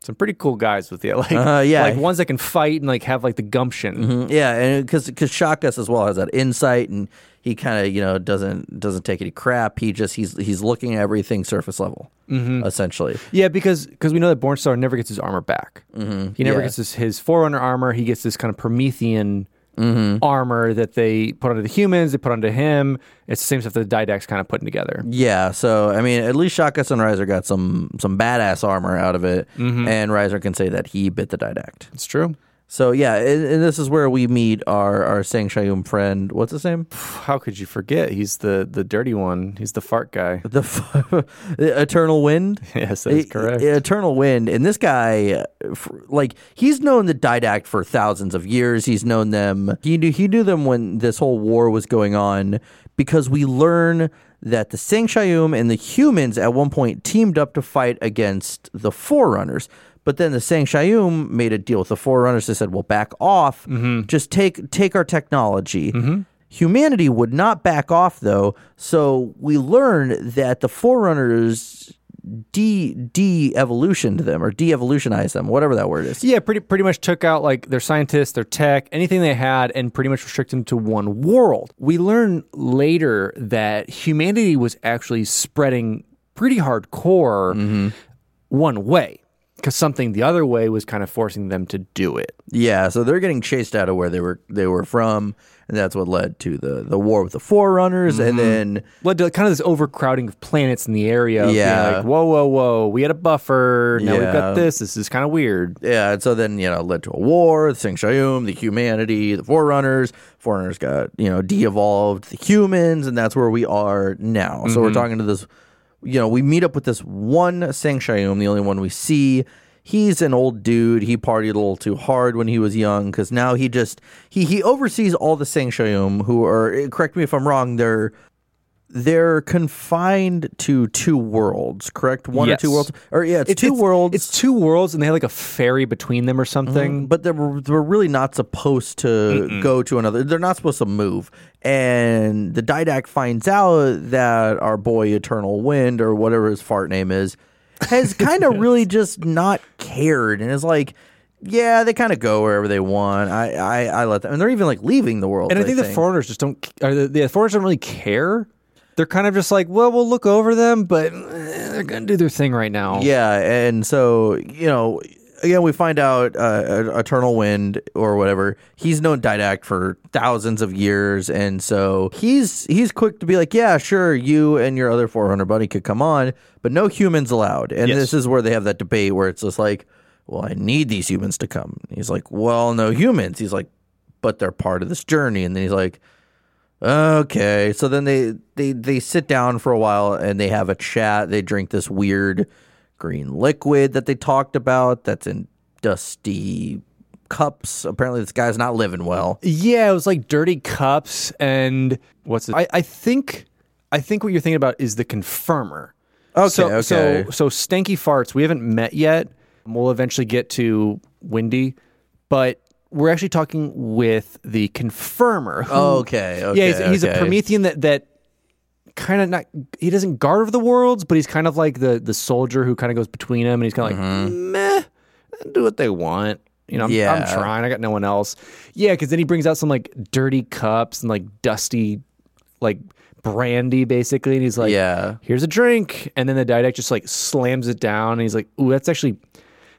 some pretty cool guys with you, like uh, yeah. like ones that can fight and like have like the gumption. Mm-hmm. Yeah, and because because Chakas as well has that insight, and he kind of you know doesn't doesn't take any crap. He just he's he's looking at everything surface level, mm-hmm. essentially. Yeah, because because we know that Bornstellar never gets his armor back. Mm-hmm. He never yeah. gets his, his Forerunner armor. He gets this kind of Promethean mm-hmm. armor that they put onto the humans. They put onto him. It's the same stuff that the Didact's kind of putting together. Yeah, so, I mean, at least Chakas and Riser got some some badass armor out of it, mm-hmm. and Riser can say that he bit the Didact. It's true. So, yeah, and, and this is where we meet our, our Sing Shaum friend. What's his name? How could you forget? He's the, the dirty one. He's the fart guy. The, f- the Eternal Wind? Yes, that's correct. E- Eternal Wind. And this guy, like, he's known the Didact for thousands of years. He's known them. He knew, he knew them when this whole war was going on, because we learn that the Sing Shaum and the humans at one point teamed up to fight against the Forerunners. But then the Sing Shaum made a deal with the Forerunners. They said, well, back off. Mm-hmm. Just take take our technology. Mm-hmm. Humanity would not back off, though. So we learn that the Forerunners de- de-evolutioned them, or de-evolutionized them, whatever that word is. Yeah, pretty pretty much took out like their scientists, their tech, anything they had, and pretty much restricted them to one world. We learn later that humanity was actually spreading pretty hardcore mm-hmm. one way. because something the other way was kind of forcing them to do it. Yeah, so they're getting chased out of where they were they were from, and that's what led to the, the war with the Forerunners, mm-hmm. and then... led to kind of this overcrowding of planets in the area. Yeah. Being like, whoa, whoa, whoa, we had a buffer, now yeah. we've got this, this is kind of weird. Yeah, and so then, you know, led to a war, the Sing-Shayum, the humanity, the Forerunners, Forerunners got, you know, de-evolved the humans, and that's where we are now. Mm-hmm. So we're talking to this... You know, we meet up with this one Sing-Shayum, the only one we see. He's an old dude. He partied a little too hard when he was young because now he just he he oversees all the Sing-Shayum who are, correct me if I'm wrong, they're they're confined to two worlds, correct? One yes. or two worlds? Or yeah, it's, it's two it's, worlds. It's two worlds, and they have like a ferry between them or something. Mm, but they're they're really not supposed to Mm-mm. go to another. They're not supposed to move. And the Didac finds out that our boy Eternal Wind, or whatever his fart name is, has kind of really just not cared and is like, yeah, they kind of go wherever they want. I, I, I let them. And they're even like leaving the world. And I think, I think. the foreigners just don't, or the, the foreigners don't really care. They're kind of just like, well, we'll look over them, but they're going to do their thing right now. Yeah, and so, you know, again, we find out uh, Eternal Wind or whatever, he's known Didac for thousands of years, and so he's he's quick to be like, yeah, sure, you and your other Forerunner buddy could come on, but no humans allowed. And yes. this is where they have that debate where it's just like, well, I need these humans to come. And he's like, well, no humans. He's like, but they're part of this journey. And then he's like... okay, so then they, they, they sit down for a while and they have a chat. They drink this weird green liquid that they talked about that's in dusty cups. Apparently this guy's not living well. Yeah, it was like dirty cups and what's it? I, I think I think what you're thinking about is the confirmer. Okay, so, okay. So, so Stanky Farts, we haven't met yet. We'll eventually get to Windy, but... we're actually talking with the confirmer. Who, okay, okay. Yeah, he's, okay. he's a Promethean that, that kind of not, he doesn't guard over the worlds, but he's kind of like the, the soldier who kind of goes between them, and he's kind of mm-hmm. like, meh, do what they want. You know, I'm, yeah. I'm trying, I got no one else. Yeah, because then he brings out some like dirty cups and like dusty, like brandy basically, and he's like, yeah. here's a drink. And then the Didac just like slams it down, and he's like, ooh, that's actually...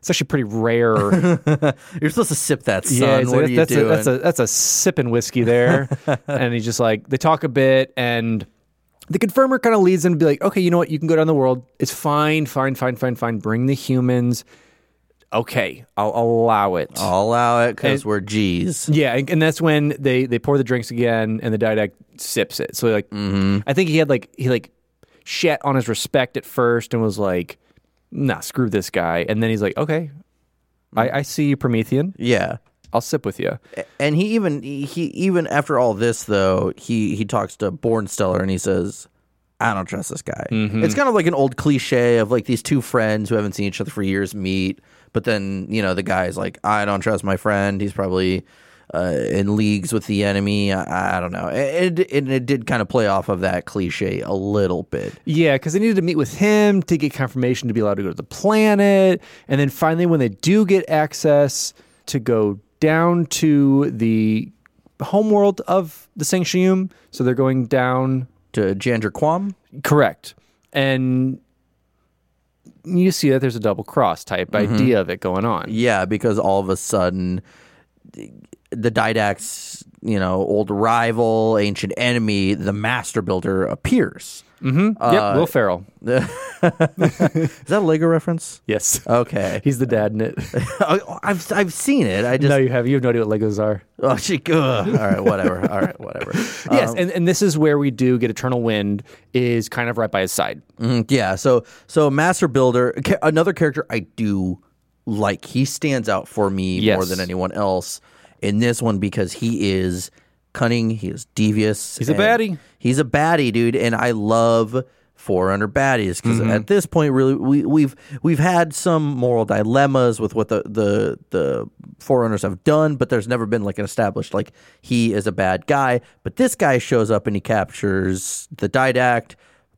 it's actually pretty rare. You're supposed to sip that, son. Yeah, what like, are that's, you doing? A, that's a that's a sipping whiskey there. And he's just like, they talk a bit, and the confirmer kind of leads them to be like, okay, you know what? You can go down the world. It's fine, fine, fine, fine, fine. Bring the humans. Okay, I'll allow it. I'll allow it because we're G's. Yeah, and, and that's when they they pour the drinks again, and the Didac sips it. So like, mm-hmm. I think he had like he like shat on his respect at first and was like, nah, screw this guy. And then he's like, okay, I, I see you, Promethean. Yeah. I'll sip with you. And he even, he even after all this, though, he, he talks to Bornstellar and he says, I don't trust this guy. Mm-hmm. It's kind of like an old cliche of like these two friends who haven't seen each other for years meet. But then, you know, the guy's like, I don't trust my friend. He's probably uh, in leagues with the enemy. I, I don't know. It, it, it did kind of play off of that cliche a little bit. Yeah, because they needed to meet with him to get confirmation to be allowed to go to the planet. And then finally, when they do get access to go down to the homeworld of the Sing-Shayum, so they're going down to Jandar Kwam? Correct. And... you see that there's a double cross type mm-hmm. idea of it going on. Yeah, because all of a sudden... the Didac's, you know, old rival, ancient enemy, the Master Builder, appears. Mm-hmm. Uh, yep, Will Ferrell. Is that a Lego reference? Yes. Okay. He's the dad in it. I've I've seen it. I just no, you have you have no idea what Legos are. Oh, she. Ugh. All right, whatever. All right, whatever. Um, yes, and, and this is where we do get Eternal Wind is kind of right by his side. Mm-hmm, yeah. So so Master Builder, another character I do like. He stands out for me yes. more than anyone else in this one because he is cunning, he is devious. He's a baddie. He's a baddie, dude, and I love Forerunner baddies because mm-hmm. at this point, really, we, we've we've had some moral dilemmas with what the, the the Forerunners have done, but there's never been like an established like he is a bad guy. But this guy shows up and he captures the Didac,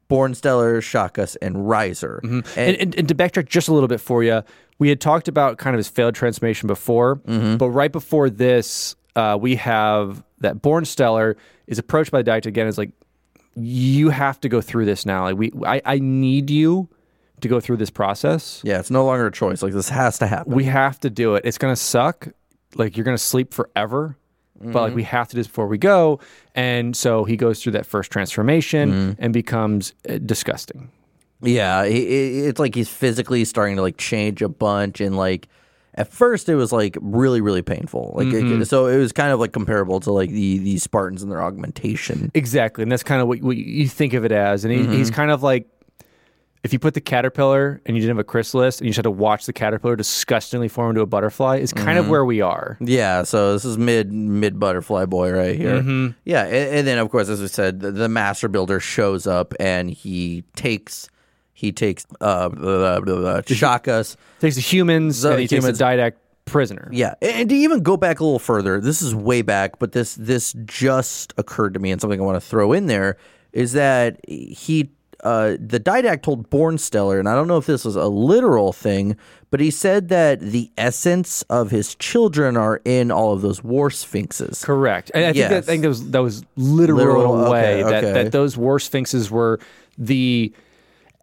Bornstellar, Shakas, and Riser. Mm-hmm. And, and, and to backtrack just a little bit for you, we had talked about kind of his failed transformation before, mm-hmm. but right before this, uh, we have that Bornstellar is approached by the Didac again. It's like, you have to go through this now. Like we, I, I need you to go through this process. Yeah, it's no longer a choice. Like, this has to happen. We have to do it. It's going to suck. Like, you're going to sleep forever. Mm-hmm. But, like, we have to do this before we go. And so he goes through that first transformation mm-hmm. and becomes uh, disgusting. Yeah, it, it's like he's physically starting to, like, change a bunch. And, like, at first it was, like, really, really painful. Like, mm-hmm. it, so it was kind of, like, comparable to, like, the, the Spartans and their augmentation. Exactly. And that's kind of what, what you think of it as. And he, mm-hmm. he's kind of, like, if you put the caterpillar and you didn't have a chrysalis and you just had to watch the caterpillar disgustingly form into a butterfly, is kind mm-hmm. of where we are. Yeah, so this is mid mid butterfly boy right here. Mm-hmm. Yeah, and, and then of course, as we said, the, the master builder shows up and he takes he takes uh blah, blah, blah, Chakas, takes the humans, the, and he humans. takes the Didact prisoner. Yeah, and to even go back a little further, this is way back, but this this just occurred to me, and something I want to throw in there is that he. Uh, the Didact told Bornstellar, and I don't know if this was a literal thing, but he said that the essence of his children are in all of those war sphinxes. Correct. And I yes. think, that, I think that, was, that was literal, literal in a way, okay, that, okay. that those war sphinxes were the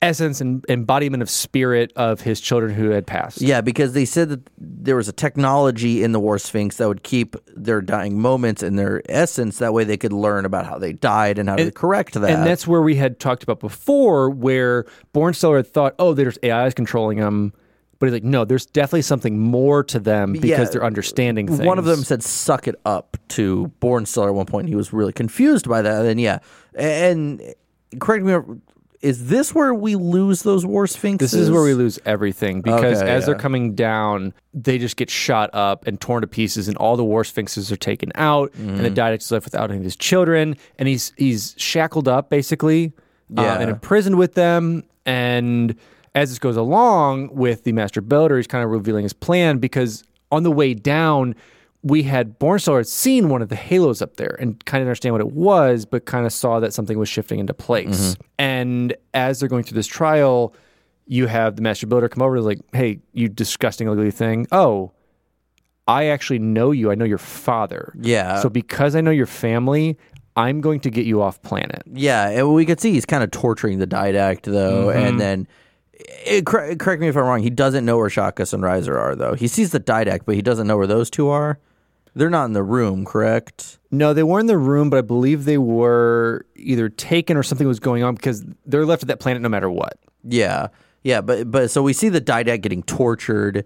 essence and embodiment of spirit of his children who had passed. Yeah, because they said that there was a technology in the war sphinx that would keep their dying moments in their essence. That way they could learn about how they died and how and, to correct that. And that's where we had talked about before, where Bornstellar had thought, oh, there's A Is controlling them. But he's like, no, there's definitely something more to them because yeah, they're understanding things. One of them said, suck it up to Bornstellar at one point. He was really confused by that. And yeah, and correct me if Is this where we lose those war sphinxes? This is where we lose everything because okay, as yeah. they're coming down, they just get shot up and torn to pieces, and all the war sphinxes are taken out, mm. and the Didact is left without any of his children, and he's he's shackled up basically, yeah. uh, and imprisoned with them. And as this goes along with the Master Builder, he's kind of revealing his plan because on the way down, we had Bornstellar had seen one of the halos up there and kind of understand what it was, but kind of saw that something was shifting into place. Mm-hmm. And as they're going through this trial, you have the Master Builder come over and like, hey, you disgusting, ugly thing. Oh, I actually know you. I know your father. Yeah. So because I know your family, I'm going to get you off planet. Yeah. And we could see he's kind of torturing the Didact, though. Mm-hmm. And then... It, correct me if I'm wrong. He doesn't know where Chakas and Riser are, though. He sees the Didact, but he doesn't know where those two are. They're not in the room, correct? No, they were in the room, but I believe they were either taken or something was going on because they're left at that planet no matter what. Yeah, yeah, but but so we see the Didact getting tortured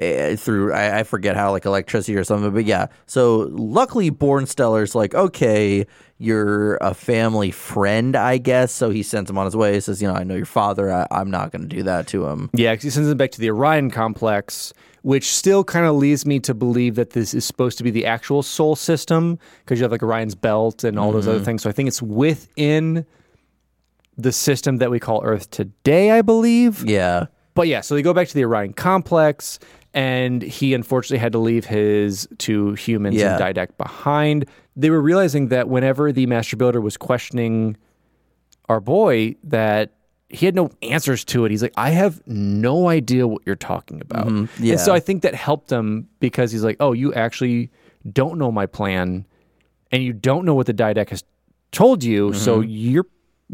uh, through I, I forget how, like electricity or something. But yeah, so luckily Bornstellar's like, okay, you're a family friend, I guess. So he sends him on his way. He says, you know, I know your father. I, I'm not going to do that to him. Yeah, because he sends him back to the Orion complex, which still kind of leads me to believe that this is supposed to be the actual soul system because you have like Orion's belt and all mm-hmm. those other things. So I think it's within the system that we call Earth today, I believe. Yeah. But yeah, so they go back to the Orion complex, and he unfortunately had to leave his two humans yeah. and Didact behind. They were realizing that whenever the Master Builder was questioning our boy, that he had no answers to it. He's like, I have no idea what you're talking about. Mm-hmm. Yeah. And so I think that helped him because he's like, oh, you actually don't know my plan, and you don't know what the Didact has told you, mm-hmm. so you're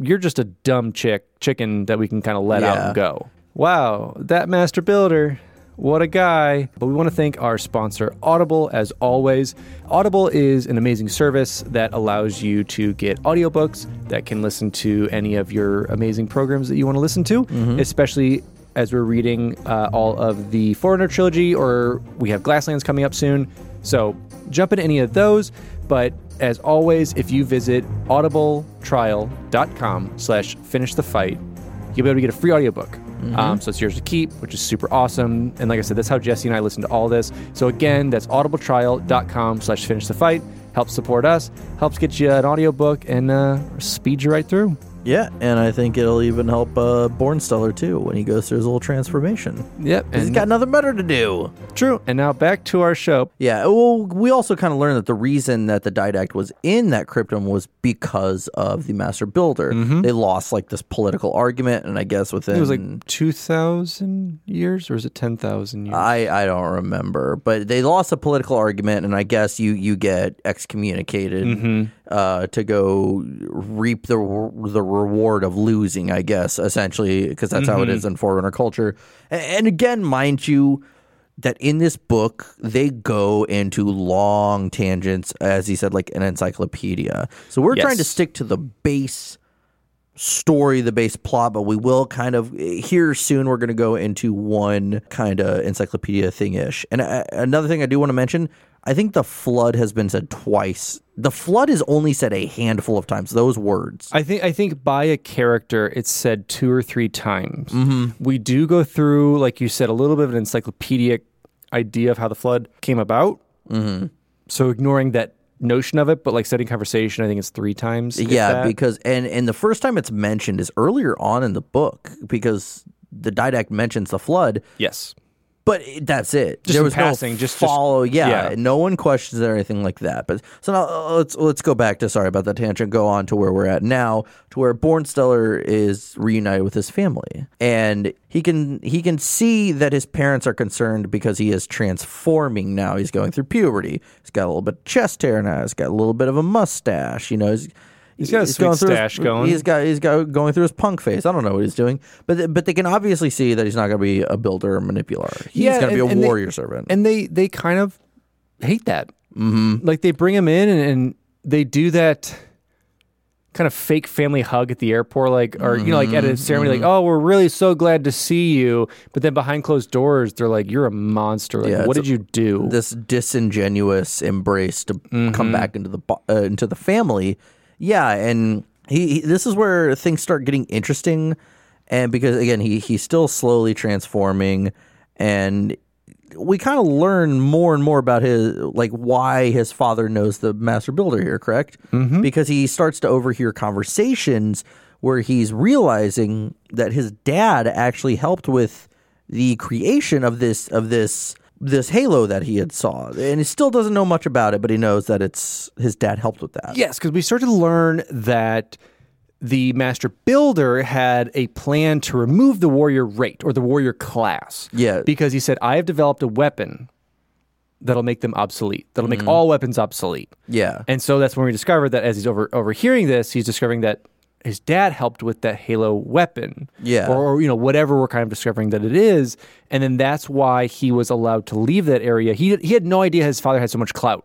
you're just a dumb chick chicken that we can kind of let yeah. out and go. Wow, that Master Builder, what a guy. But we want to thank our sponsor, Audible, as always. Audible is an amazing service that allows you to get audiobooks that can listen to any of your amazing programs that you want to listen to, mm-hmm. especially as we're reading uh, all of the Foreigner trilogy, or we have Glasslands coming up soon. So jump into any of those. But as always, if you visit audibletrial.com slash finish the fight, you'll be able to get a free audiobook. Mm-hmm. Um, so it's yours to keep, which is super awesome. And like I said, that's how Jesse and I listen to all this. So again, that's audibletrial.com slash finish the fight. Helps support us, helps get you an audiobook, and uh, speed you right through. Yeah, and I think it'll even help uh, Bornstellar, too, when he goes through his little transformation. Yep. Because he's got nothing better to do. True. And now back to our show. Yeah, well, we also kind of learned that the reason that the Didact was in that cryptum was because of the Master Builder. Mm-hmm. They lost, like, this political argument, and I guess within... It was, like, two thousand years, or was it ten thousand years? I, I don't remember. But they lost a political argument, and I guess you, you get excommunicated mm-hmm. uh, to go reap the the reward of losing, I guess, essentially, because that's mm-hmm. how it is in Forerunner culture. And again, mind you, that in this book, they go into long tangents, as he said, like an encyclopedia. So we're yes. trying to stick to the base story, the base plot, but we will kind of, here soon, we're going to go into one kind of encyclopedia thing-ish. And I, another thing I do want to mention, I think the flood has been said twice. The flood is only said a handful of times, those words. I think I think by a character, it's said two or three times. Mm-hmm. We do go through, like you said, a little bit of an encyclopedic idea of how the flood came about. Mm-hmm. So ignoring that notion of it, but like setting conversation, I think it's three times. Yeah, because, and, and the first time it's mentioned is earlier on in the book, because the Didact mentions the flood. Yes. But that's it. Just there was passing, no just follow. Just, yeah, yeah, no one questions or anything like that. But so now let's let's go back to sorry about that tangent. Go on to where we're at now, to where Bornstellar is reunited with his family, and he can he can see that his parents are concerned because he is transforming now. He's going through puberty. He's got a little bit of chest hair now. He's got a little bit of a mustache. You know, he's, he's got a he's sweet stash his, going. He's got he's got going through his punk phase. I don't know what he's doing, but th- but they can obviously see that he's not going to be a builder or manipulator. He's yeah, going to be a warrior they, servant. And they, they kind of hate that. Mm-hmm. Like they bring him in and, and they do that kind of fake family hug at the airport, like or mm-hmm. you know, like at a ceremony, mm-hmm. like oh, we're really so glad to see you. But then behind closed doors, they're like, you're a monster. Like, yeah, what did a, you do? This disingenuous embrace to mm-hmm. come back into the uh, into the family. Yeah, and he, he this is where things start getting interesting, and because again he he's still slowly transforming, and we kind of learn more and more about his like why his father knows the master builder here, correct? Mm-hmm. Because he starts to overhear conversations where he's realizing that his dad actually helped with the creation of this of this this halo that he had saw, and he still doesn't know much about it, but he knows that it's his dad helped with that. Yes, because we start to learn that the master builder had a plan to remove the warrior rate or the warrior class. Yeah, because he said, I have developed a weapon that'll make them obsolete. That'll make mm-hmm. all weapons obsolete. Yeah. And so that's when we discover that as he's over overhearing this, he's discovering that his dad helped with that halo weapon, yeah, or, or you know whatever we're kind of discovering that it is, and then that's why he was allowed to leave that area. He he had no idea his father had so much clout.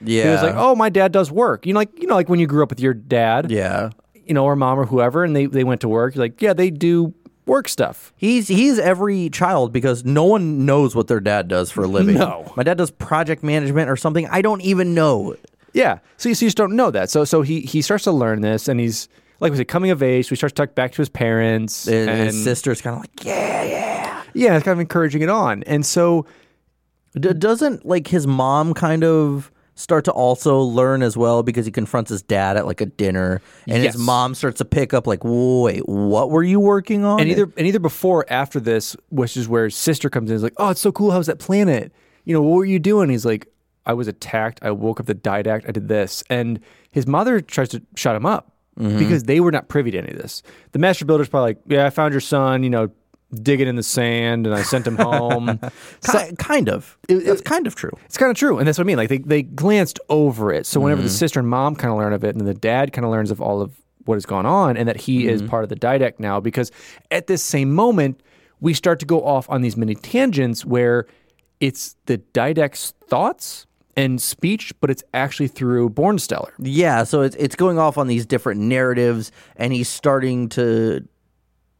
Yeah, he was like, oh, my dad does work. You know, like you know, like when you grew up with your dad, yeah, you know, or mom or whoever, and they they went to work. You're like, yeah, they do work stuff. He's he's every child because no one knows what their dad does for a living. No, my dad does project management or something. I don't even know. Yeah, so you, so you just don't know that. So so he he starts to learn this, and he's. Like we said, coming of age, we start to talk back to his parents. And, and his sister's kind of like, yeah, yeah. Yeah, it's kind of encouraging it on. And so D- doesn't like his mom kind of start to also learn as well because he confronts his dad at like a dinner and yes. his mom starts to pick up like, wait, what were you working on? And either, and either before or after this, which is where his sister comes in and is like, oh, it's so cool. How's that planet? You know, what were you doing? He's like, I was attacked. I woke up the Didact. I did this. And his mother tries to shut him up. Mm-hmm. Because they were not privy to any of this. The master builder's probably like, yeah, I found your son, you know, digging in the sand, and I sent him home. so, kind, kind of. It, that's it, kind of true. It's kind of true, and that's what I mean. Like, they, they glanced over it. So whenever mm-hmm. the sister and mom kind of learn of it, and the dad kind of learns of all of what has gone on, and that he mm-hmm. is part of the Didact now, because at this same moment, we start to go off on these many tangents where it's the Didact's thoughts and speech, but it's actually through Bornstellar. Yeah, so it's it's going off on these different narratives, and he's starting to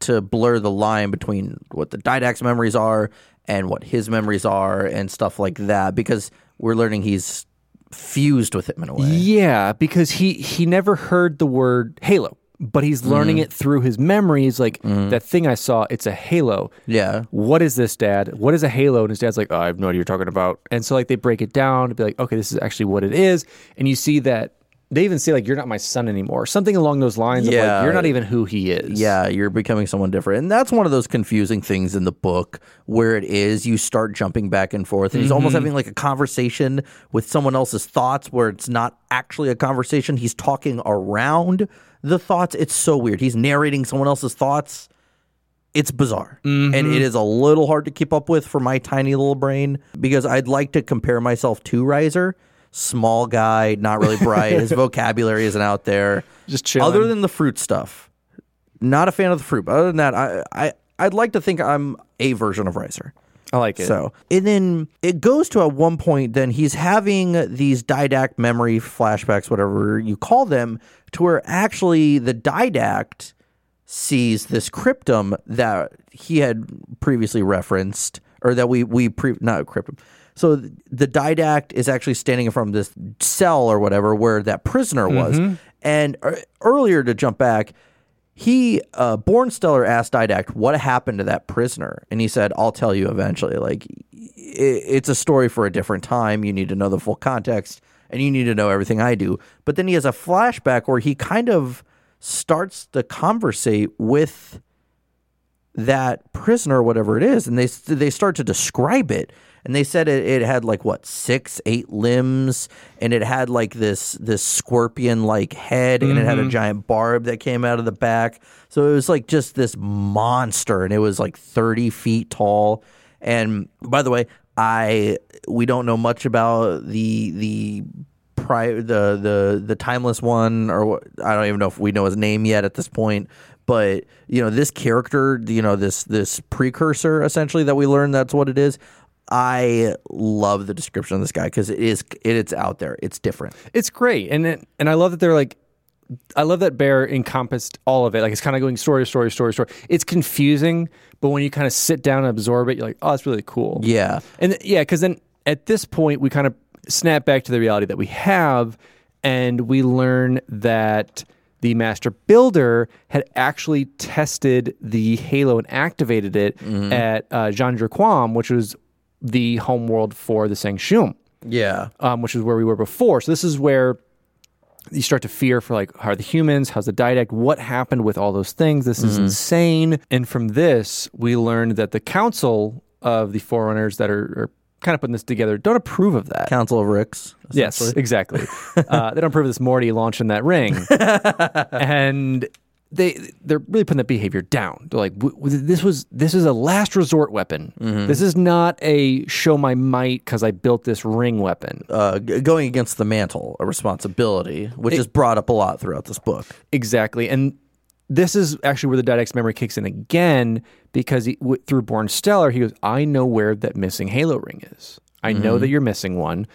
to blur the line between what the Didact's memories are and what his memories are and stuff like that, because we're learning he's fused with him in a way. Yeah, because he, he never heard the word halo, but he's learning mm. it through his memories, like, mm. that thing I saw, it's a halo. Yeah. What is this, Dad? What is a halo? And his dad's like, oh, I have no idea what you're talking about. And so, like, they break it down to be like, okay, this is actually what it is. And you see that they even say, like, you're not my son anymore. Something along those lines yeah. of, like, you're not even who he is. Yeah, you're becoming someone different. And that's one of those confusing things in the book where it is you start jumping back and forth. And mm-hmm. he's almost having, like, a conversation with someone else's thoughts where it's not actually a conversation. He's talking around the thoughts. It's so weird. He's narrating someone else's thoughts. It's bizarre. Mm-hmm. And it is a little hard to keep up with for my tiny little brain, because I'd like to compare myself to Riser. Small guy, not really bright. His vocabulary isn't out there. Just chilling. Other than the fruit stuff. Not a fan of the fruit, but other than that, I, I, I'd like to think I'm a version of Ricer. I like it. So, and then it goes to at one point, then he's having these didact memory flashbacks, whatever you call them, to where actually the didact sees this cryptum that he had previously referenced, or that we, we pre- not cryptum. So the didact is actually standing in front of this cell or whatever where that prisoner was. Mm-hmm. And uh, earlier, to jump back, he, uh, Bornstellar asked Didact what happened to that prisoner. And he said, I'll tell you eventually. Like, it's a story for a different time. You need to know the full context and you need to know everything I do. But then he has a flashback where he kind of starts to conversate with that prisoner or whatever it is. And they they start to describe it. And they said it, it had like, what, six, eight limbs, and it had like this this scorpion-like head, and mm-hmm. it had a giant barb that came out of the back. So it was like just this monster, and it was like thirty feet tall. And by the way, I we don't know much about the the prior the the the timeless one, or I don't even know if we know his name yet at this point. But, you know, this character, you know, this this precursor essentially that we learned, that's what it is. I love the description of this guy because it is it, it's out there. It's different. It's great, and it, and I love that they're like, I love that Bear encompassed all of it. Like, it's kind of going story, story, story, story. It's confusing, but when you kind of sit down and absorb it, you're like, oh, that's really cool. Yeah, and th- yeah, because then at this point we kind of snap back to the reality that we have, and we learn that the Master Builder had actually tested the Halo and activated it mm-hmm. at uh, Jandraquam, which was the homeworld for the Sangshum. Yeah. Um, which is where we were before. So this is where you start to fear for, like, how are the humans? How's the Didact? What happened with all those things? This is mm-hmm. insane. And from this, we learned that the Council of the Forerunners that are, are kind of putting this together don't approve of that. Council of Ricks. Yes, exactly. uh, they don't approve of this Morty launching that ring. And They they're really putting that behavior down. They're like, w- w- this was this is a last resort weapon. Mm-hmm. This is not a show my might because I built this ring weapon. Uh, g- going against the mantle, a responsibility, which it, is brought up a lot throughout this book. Exactly, and this is actually where the Didact's memory kicks in again because he, w- through Bornstellar, he goes, I know where that missing Halo ring is. I mm-hmm. know that you're missing one.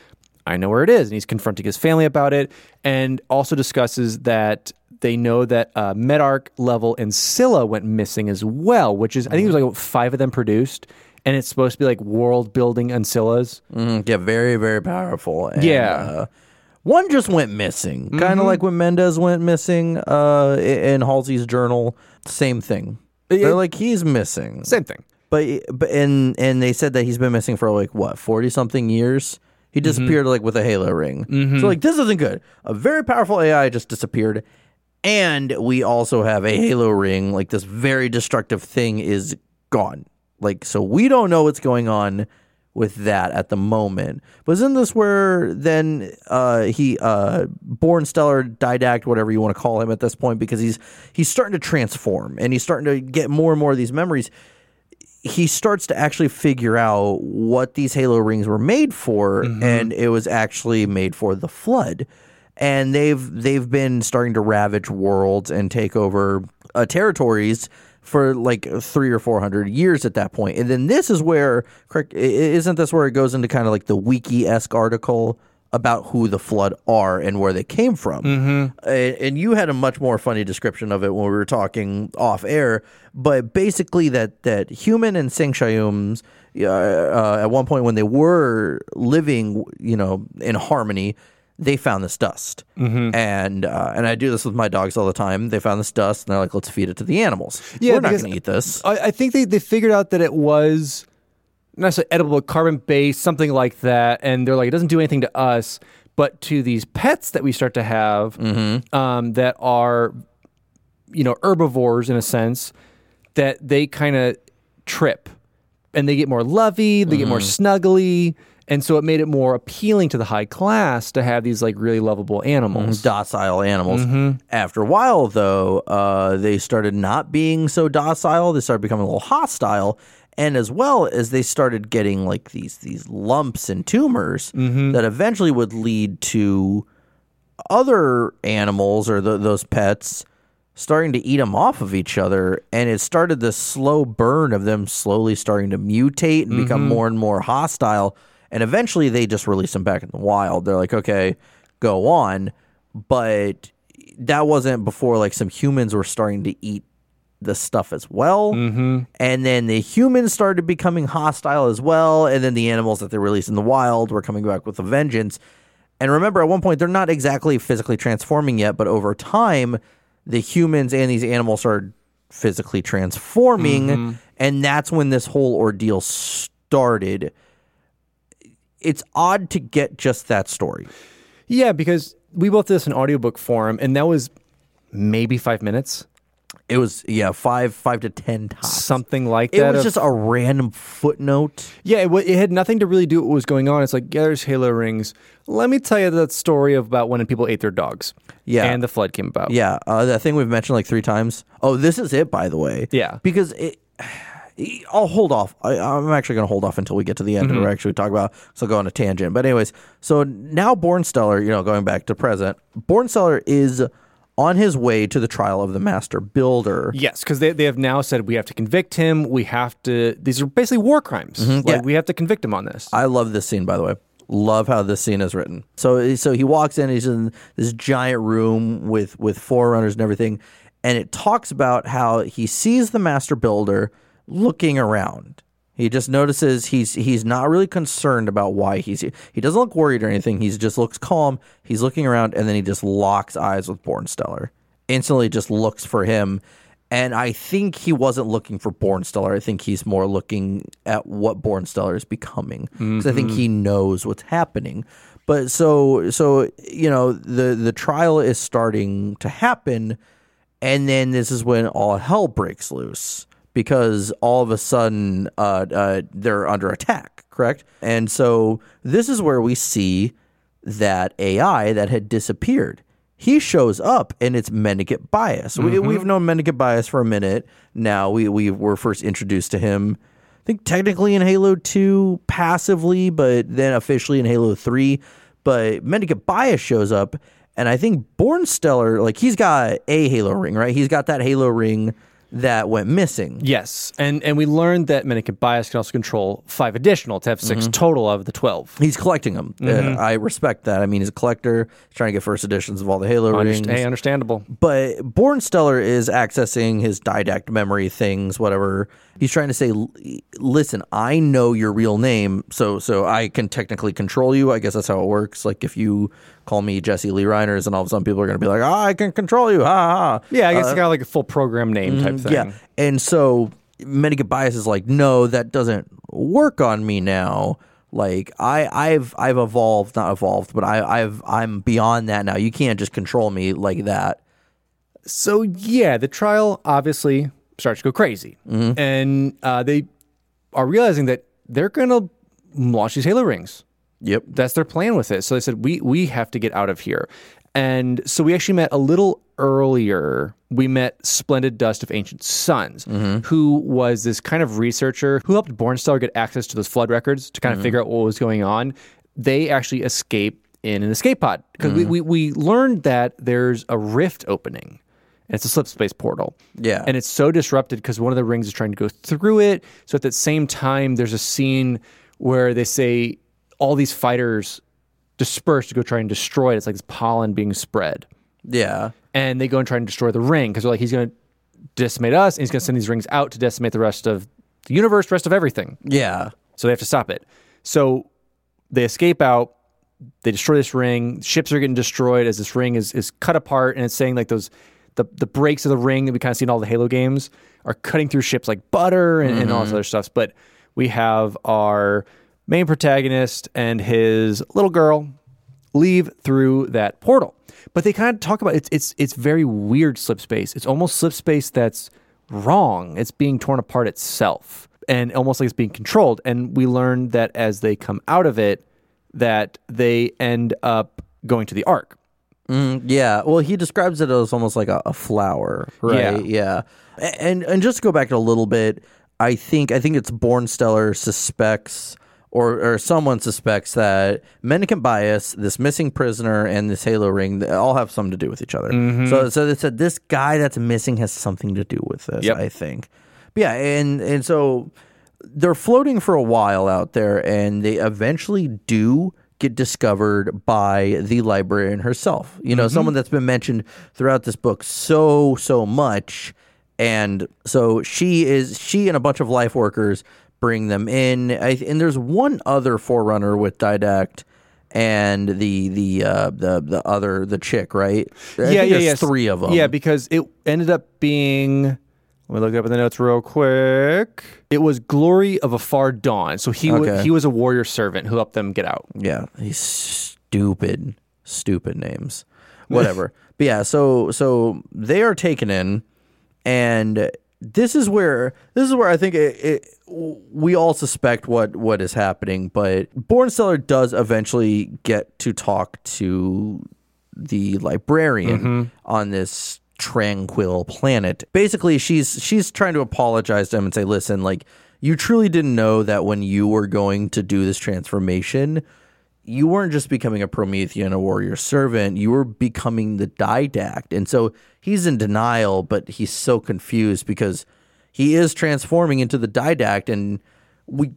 I know where it is, and he's confronting his family about it, and also discusses that they know that uh, Medarch, Level, and Scylla went missing as well, which is, I think there's like five of them produced, and it's supposed to be like world-building Ancillas. Mm, yeah, very, very powerful. And, yeah. Uh, one just went missing, kind of mm-hmm. like when Mendez went missing uh, in Halsey's journal. Same thing. It, They're like, he's missing. Same thing. But, but and, and they said that he's been missing for like, what, forty-something years? He disappeared mm-hmm. like with a Halo ring. Mm-hmm. So like, this isn't good. A very powerful A I just disappeared. And we also have a Halo ring, like this very destructive thing is gone. Like, so we don't know what's going on with that at the moment. But isn't this where then uh, he, uh, Bornstellar, Didact, whatever you want to call him at this point, because he's he's starting to transform and he's starting to get more and more of these memories. He starts to actually figure out what these Halo rings were made for, mm-hmm. and it was actually made for the Flood. And they've they've been starting to ravage worlds and take over uh, territories for like three or four hundred years at that point. And then this is where, correct, isn't this where it goes into kind of like the wiki-esque article about who the Flood are and where they came from? Mm-hmm. And you had a much more funny description of it when we were talking off air. But basically, that that human and Sangshayums uh, uh, at one point when they were living, you know, in harmony, they found this dust, mm-hmm. and uh, and I do this with my dogs all the time. They found this dust, and they're like, "Let's feed it to the animals. Yeah, we're not going to eat this." I, I think they, they figured out that it was not necessarily edible, carbon based, something like that, and they're like, "It doesn't do anything to us, but to these pets that we start to have mm-hmm. um, that are, you know, herbivores in a sense, that they kind of trip, and they get more lovey, they mm-hmm. get more snuggly." And so it made it more appealing to the high class to have these like really lovable animals. Docile animals. Mm-hmm. After a while, though, uh, they started not being so docile. They started becoming a little hostile. And as well as they started getting like these these lumps and tumors mm-hmm. that eventually would lead to other animals or the, those pets starting to eat them off of each other, and it started this slow burn of them slowly starting to mutate and mm-hmm. become more and more hostile, and eventually they just release them back in the wild. They're like, okay, go on, but that wasn't before, like, some humans were starting to eat this stuff as well, mm-hmm. and then the humans started becoming hostile as well, and then the animals that they released in the wild were coming back with a vengeance. And remember, at one point, they're not exactly physically transforming yet, but over time, the humans and these animals are physically transforming, mm-hmm. and that's when this whole ordeal started. It's odd to get just that story. Yeah, because we both did this in audiobook form, and that was maybe five minutes. It was, yeah, five five to ten times. Something like that. It was of, just a random footnote. Yeah, it, w- it had nothing to really do with what was going on. It's like, yeah, there's Halo rings. Let me tell you that story about when people ate their dogs. Yeah. And the flood came about. Yeah, uh, that thing we've mentioned like three times. Oh, this is it, by the way. Yeah. Because it... I'll hold off. I, I'm actually going to hold off until we get to the end mm-hmm. and we're actually talking about, so I'll go on a tangent. But anyways, so now Bornstellar, you know, going back to present, Bornstellar is... on his way to the trial of the Master Builder. Yes, because they, they have now said, we have to convict him. We have to... These are basically war crimes. Mm-hmm, like, yeah. We have to convict him on this. I love this scene, by the way. Love how this scene is written. So so he walks in. He's in this giant room with, with Forerunners and everything. And it talks about how he sees the Master Builder looking around. He just notices he's he's not really concerned about why he's here. He doesn't look worried or anything. He just looks calm. He's looking around, and then he just locks eyes with Bornstellar. Instantly just looks for him. And I think he wasn't looking for Bornstellar. I think he's more looking at what Bornstellar is becoming. Because mm-hmm. I think he knows what's happening. But so, so you know, the, the trial is starting to happen, and then this is when all hell breaks loose. Because all of a sudden uh, uh, they're under attack, correct? And so this is where we see that A I that had disappeared. He shows up, and it's Mendicant Bias. Mm-hmm. We, we've known Mendicant Bias for a minute now. We, we were first introduced to him, I think technically in Halo two passively, but then officially in Halo three. But Mendicant Bias shows up, and I think Bornstellar, like, he's got a Halo ring, right? He's got that Halo ring that went missing. Yes, and and we learned that Mendicant Bias can also control five additional to have six mm-hmm. total of the twelve. He's collecting them. Mm-hmm. Uh, I respect that. I mean, he's a collector. He's trying to get first editions of all the Halo Underst- rings. Hey, understandable. But Bornstellar is accessing his didact memory things, whatever. He's trying to say, listen, I know your real name, so so I can technically control you. I guess that's how it works. Like, if you call me Jesse Lee Reiners, and all of a sudden people are going to be like, oh, I can control you, ha ha. Yeah, I guess uh, it's got like a full program name type thing. Yeah, and so Mendicant Bias is like, no, that doesn't work on me now. Like, I, I've I've evolved, not evolved, but I, I've, I'm beyond that now. You can't just control me like that. So, yeah, the trial obviously starts to go crazy. Mm-hmm. And uh, they are realizing that they're going to launch these Halo rings. Yep. That's their plan with it. So they said, we we have to get out of here. And so we actually met a little earlier. We met Splendid Dust of Ancient Suns, mm-hmm. who was this kind of researcher who helped Bornstellar get access to those flood records to kind mm-hmm. of figure out what was going on. They actually escaped in an escape pod. Because mm-hmm. we, we, we learned that there's a rift opening. And it's a slip space portal. Yeah. And it's so disrupted because one of the rings is trying to go through it. So at the same time, there's a scene where they say... all these fighters disperse to go try and destroy it. It's like this pollen being spread. Yeah. And they go and try and destroy the ring because they're like, he's going to decimate us and he's going to send these rings out to decimate the rest of the universe, the rest of everything. Yeah. So they have to stop it. So they escape out. They destroy this ring. Ships are getting destroyed as this ring is, is cut apart. And it's saying like those, the, the breaks of the ring that we kind of see in all the Halo games are cutting through ships like butter and, mm-hmm. and all this other stuff. But we have our... main protagonist and his little girl leave through that portal. But they kind of talk about it's it's it's very weird slip space. It's almost slip space that's wrong. It's being torn apart itself and almost like it's being controlled. And we learn that as they come out of it, that they end up going to the Ark. Mm, yeah. Well, he describes it as almost like a, a flower, right? Yeah. yeah. And and just to go back a little bit, I think I think it's Bornstellar suspects... or, or someone suspects that Mendicant Bias, this missing prisoner, and this Halo ring, they all have something to do with each other. Mm-hmm. So, so they said this guy that's missing has something to do with this, yep. I think. But yeah, and and so they're floating for a while out there, and they eventually do get discovered by the librarian herself. You know, mm-hmm. someone that's been mentioned throughout this book so, so much. And so she is, she and a bunch of life workers bring them in. I, and there's one other Forerunner with Didact and the the uh, the the other the chick, right? I yeah, think yeah, there's yeah. Three of them. Yeah, because it ended up being. Let me look up in the notes real quick. It was Glory of a Far Dawn. So he okay. was, he was a warrior servant who helped them get out. Yeah, he's stupid, stupid names, whatever. But yeah, so so they are taken in, and this is where this is where I think it, it, we all suspect what what is happening. But Bornstellar does eventually get to talk to the librarian mm-hmm. on this tranquil planet. Basically, she's she's trying to apologize to him and say, listen, like, you truly didn't know that when you were going to do this transformation, you weren't just becoming a Promethean, a warrior servant, you were becoming the Didact. And so he's in denial, but he's so confused because he is transforming into the Didact, and we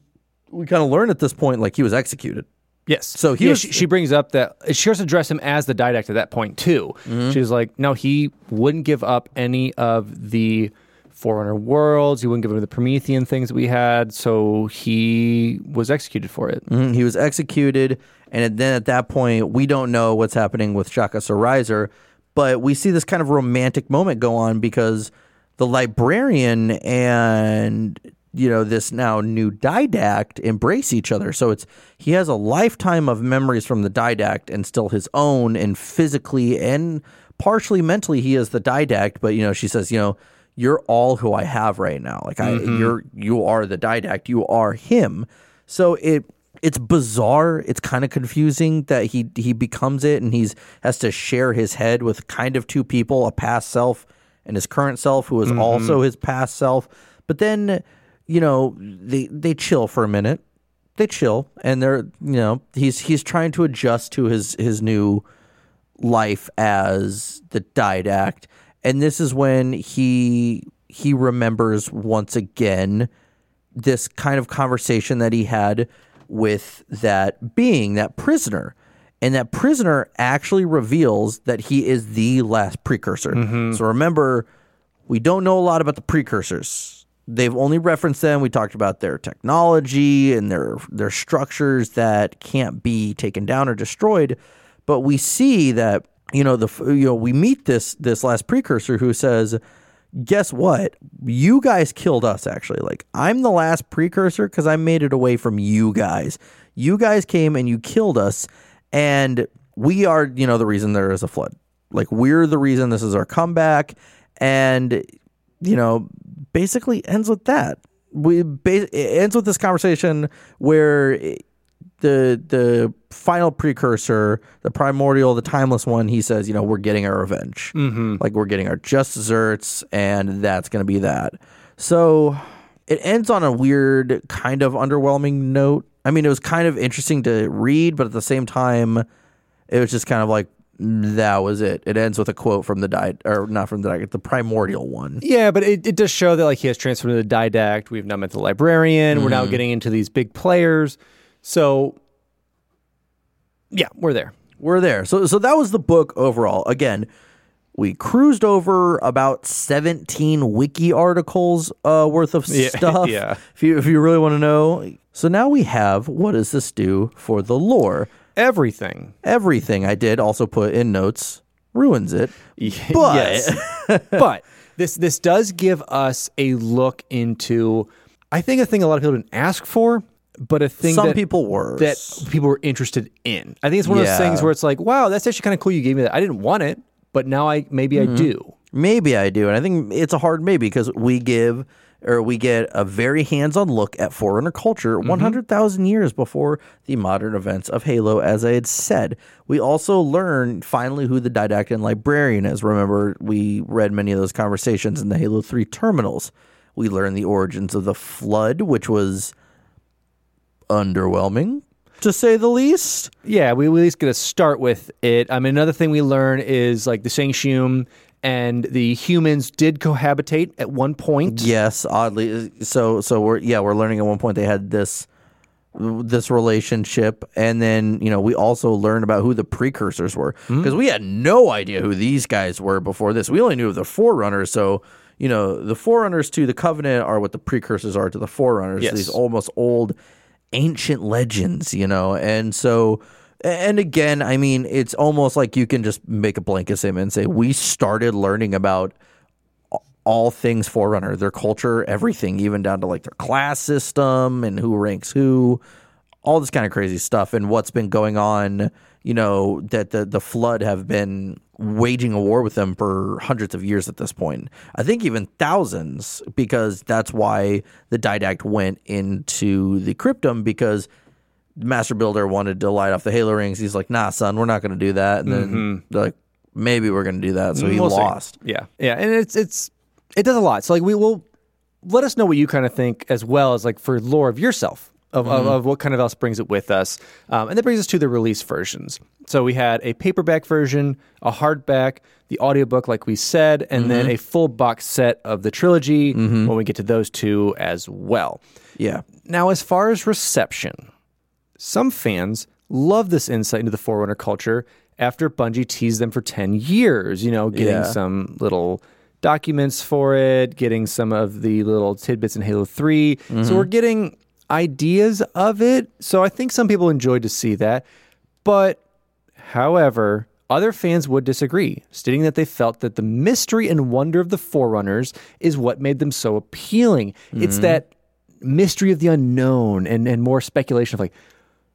we kind of learn at this point, like, he was executed. Yes. So he yeah, was, she, she brings up that she starts to address him as the Didact at that point too. Mm-hmm. She's like, no, he wouldn't give up any of the Forerunner worlds. He wouldn't give up the Promethean things that we had. So he was executed for it. Mm-hmm. He was executed, and then at that point, we don't know what's happening with Shaka Sorizer, but we see this kind of romantic moment go on because the librarian and, you know, this now new Didact embrace each other. So it's, he has a lifetime of memories from the Didact and still his own, and physically and partially mentally he is the Didact. But, you know, she says, you know, you're all who I have right now. Like, I, mm-hmm. you're, you are the Didact, you are him. So it, it's bizarre. It's kind of confusing that he, he becomes it, and he's has to share his head with kind of two people, a past self and his current self, who is mm-hmm. also his past self. But then, you know, they they chill for a minute. They chill, and they're, you know, he's he's trying to adjust to his his new life as the Didact. And this is when he he remembers once again this kind of conversation that he had with that being, that prisoner. And that prisoner actually reveals that he is the last precursor. Mm-hmm. So remember, we don't know a lot about the precursors. They've only referenced them. We talked about their technology and their their structures that can't be taken down or destroyed. But we see that, you know, the you know we meet this this last precursor who says, guess what? You guys killed us, actually. Like, I'm the last precursor because I made it away from you guys. You guys came and you killed us, and we are, you know, the reason there is a flood. Like, we're the reason this is our comeback. And, you know, basically ends with that. We it ends with this conversation where it, the the final precursor, the primordial, the timeless one, he says, you know, we're getting our revenge. Mm-hmm. Like, we're getting our just desserts, and that's going to be that. So it ends on a weird, kind of underwhelming note. I mean, it was kind of interesting to read, but at the same time, it was just kind of like, that was it. It ends with a quote from the Didact, or not from the Didact, the primordial one. Yeah, but it, it does show that, like, he has transferred to the Didact. We've now met the librarian. Mm-hmm. We're now getting into these big players. So, yeah, we're there. We're there. So, so that was the book overall. Again, we cruised over about seventeen wiki articles uh, worth of yeah, stuff. Yeah. If you if you really want to know. So now we have, what does this do for the lore? Everything. Everything I did also put in notes ruins it. But yes. But this this does give us a look into, I think, a thing a lot of people didn't ask for, but a thing Some that, people were. that people were interested in. I think it's one yeah. of those things where it's like, wow, that's actually kind of cool you gave me that. I didn't want it, but now I maybe mm-hmm. I do. Maybe I do. And I think it's a hard maybe because we give... or we get a very hands-on look at Forerunner culture mm-hmm. one hundred thousand years before the modern events of Halo, as I had said. We also learn, finally, who the Didact and Librarian is. Remember, we read many of those conversations in the Halo three terminals. We learn the origins of the Flood, which was underwhelming, to say the least. Yeah, we at least got to start with it. I mean, another thing we learn is, like, the Sangheili and the humans did cohabitate at one point. Yes, oddly. So, so we're yeah, we're learning at one point they had this this relationship, and then, you know, we also learned about who the precursors were, because mm. we had no idea who these guys were before this. We only knew of the Forerunners, so, you know, the Forerunners to the Covenant are what the precursors are to the Forerunners. Yes. These almost old ancient legends, you know, and so, and again, I mean, it's almost like you can just make a blanket statement and say, we started learning about all things Forerunner, their culture, everything, even down to, like, their class system and who ranks who, all this kind of crazy stuff, and what's been going on, you know, that the, the Flood have been waging a war with them for hundreds of years at this point. I think even thousands, because that's why the Didact went into the Cryptum, because Master Builder wanted to light off the Halo rings. He's like, nah, son, we're not going to do that. And mm-hmm. then they're like, maybe we're going to do that. So he we'll lost. See. Yeah. Yeah. And it's, it's, it does a lot. So, like, we will let us know what you kind of think, as well as, like, for lore of yourself, of, mm-hmm. of, of what kind of else brings it with us. Um, and that brings us to the release versions. So we had a paperback version, a hardback, the audiobook, like we said, and mm-hmm. then a full box set of the trilogy mm-hmm. when we get to those two as well. Yeah. Now, as far as reception, some fans love this insight into the Forerunner culture after Bungie teased them for ten years, you know, getting yeah. some little documents for it, getting some of the little tidbits in Halo three. Mm-hmm. So we're getting ideas of it. So I think some people enjoyed to see that. But, however, other fans would disagree, stating that they felt that the mystery and wonder of the Forerunners is what made them so appealing. Mm-hmm. It's that mystery of the unknown and, and more speculation of, like,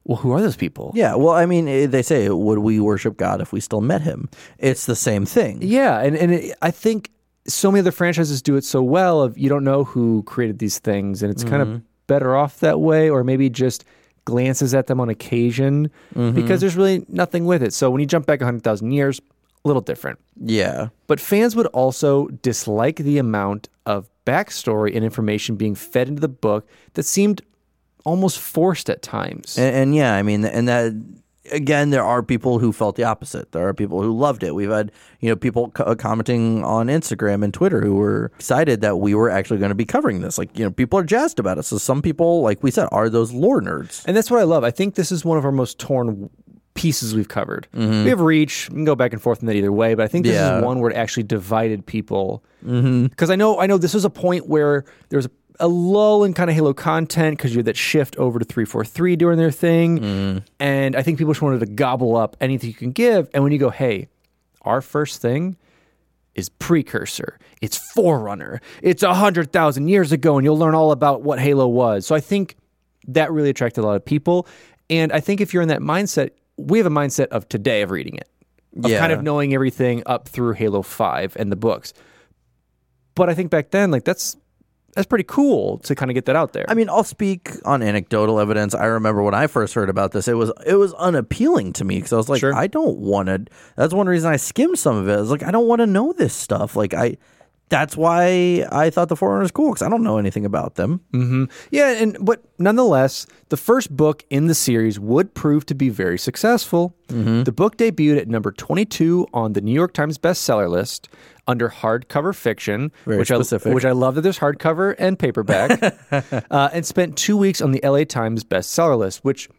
well, who are those people? Yeah, well, I mean, they say, would we worship God if we still met him? It's the same thing. Yeah, and, and it, I think so many other franchises do it so well of you don't know who created these things, and it's mm-hmm. kind of better off that way, or maybe just glances at them on occasion mm-hmm. because there's really nothing with it. So when you jump back one hundred thousand years, a little different. Yeah. But fans would also dislike the amount of backstory and information being fed into the book that seemed almost forced at times. And, and yeah, I mean, and that... Again, there are people who felt the opposite. There are people who loved it. We've had, you know, people co- commenting on Instagram and Twitter who were excited that we were actually going to be covering this. Like, you know, people are jazzed about it. So some people, like we said, are those lore nerds. And that's what I love. I think this is one of our most torn pieces we've covered. Mm-hmm. We have Reach. We can go back and forth in that either way. But I think this yeah. is one where it actually divided people. Because mm-hmm. I know, I know this was a point where there was a a lull in kind of Halo content because you had that shift over to three forty-three doing their thing. Mm. And I think people just wanted to gobble up anything you can give. And when you go, hey, our first thing is precursor. It's Forerunner. It's one hundred thousand years ago, and you'll learn all about what Halo was. So I think that really attracted a lot of people. And I think if you're in that mindset, we have a mindset of today of reading it, of yeah. kind of knowing everything up through Halo five and the books. But I think back then, like, that's, That's pretty cool to kind of get that out there. I mean, I'll speak on anecdotal evidence. I remember when I first heard about this, it was it was unappealing to me because I was like, sure. I don't want to. That's one reason I skimmed some of it. I was like, I don't want to know this stuff. Like, I, that's why I thought the Forerunners cool, because I don't know anything about them. Mm-hmm. Yeah, and but nonetheless, the first book in the series would prove to be very successful. Mm-hmm. The book debuted at number twenty-two on the New York Times bestseller list under hardcover fiction, very which specific. I which I love that there's hardcover and paperback, uh, and spent two weeks on the L A Times bestseller list, which,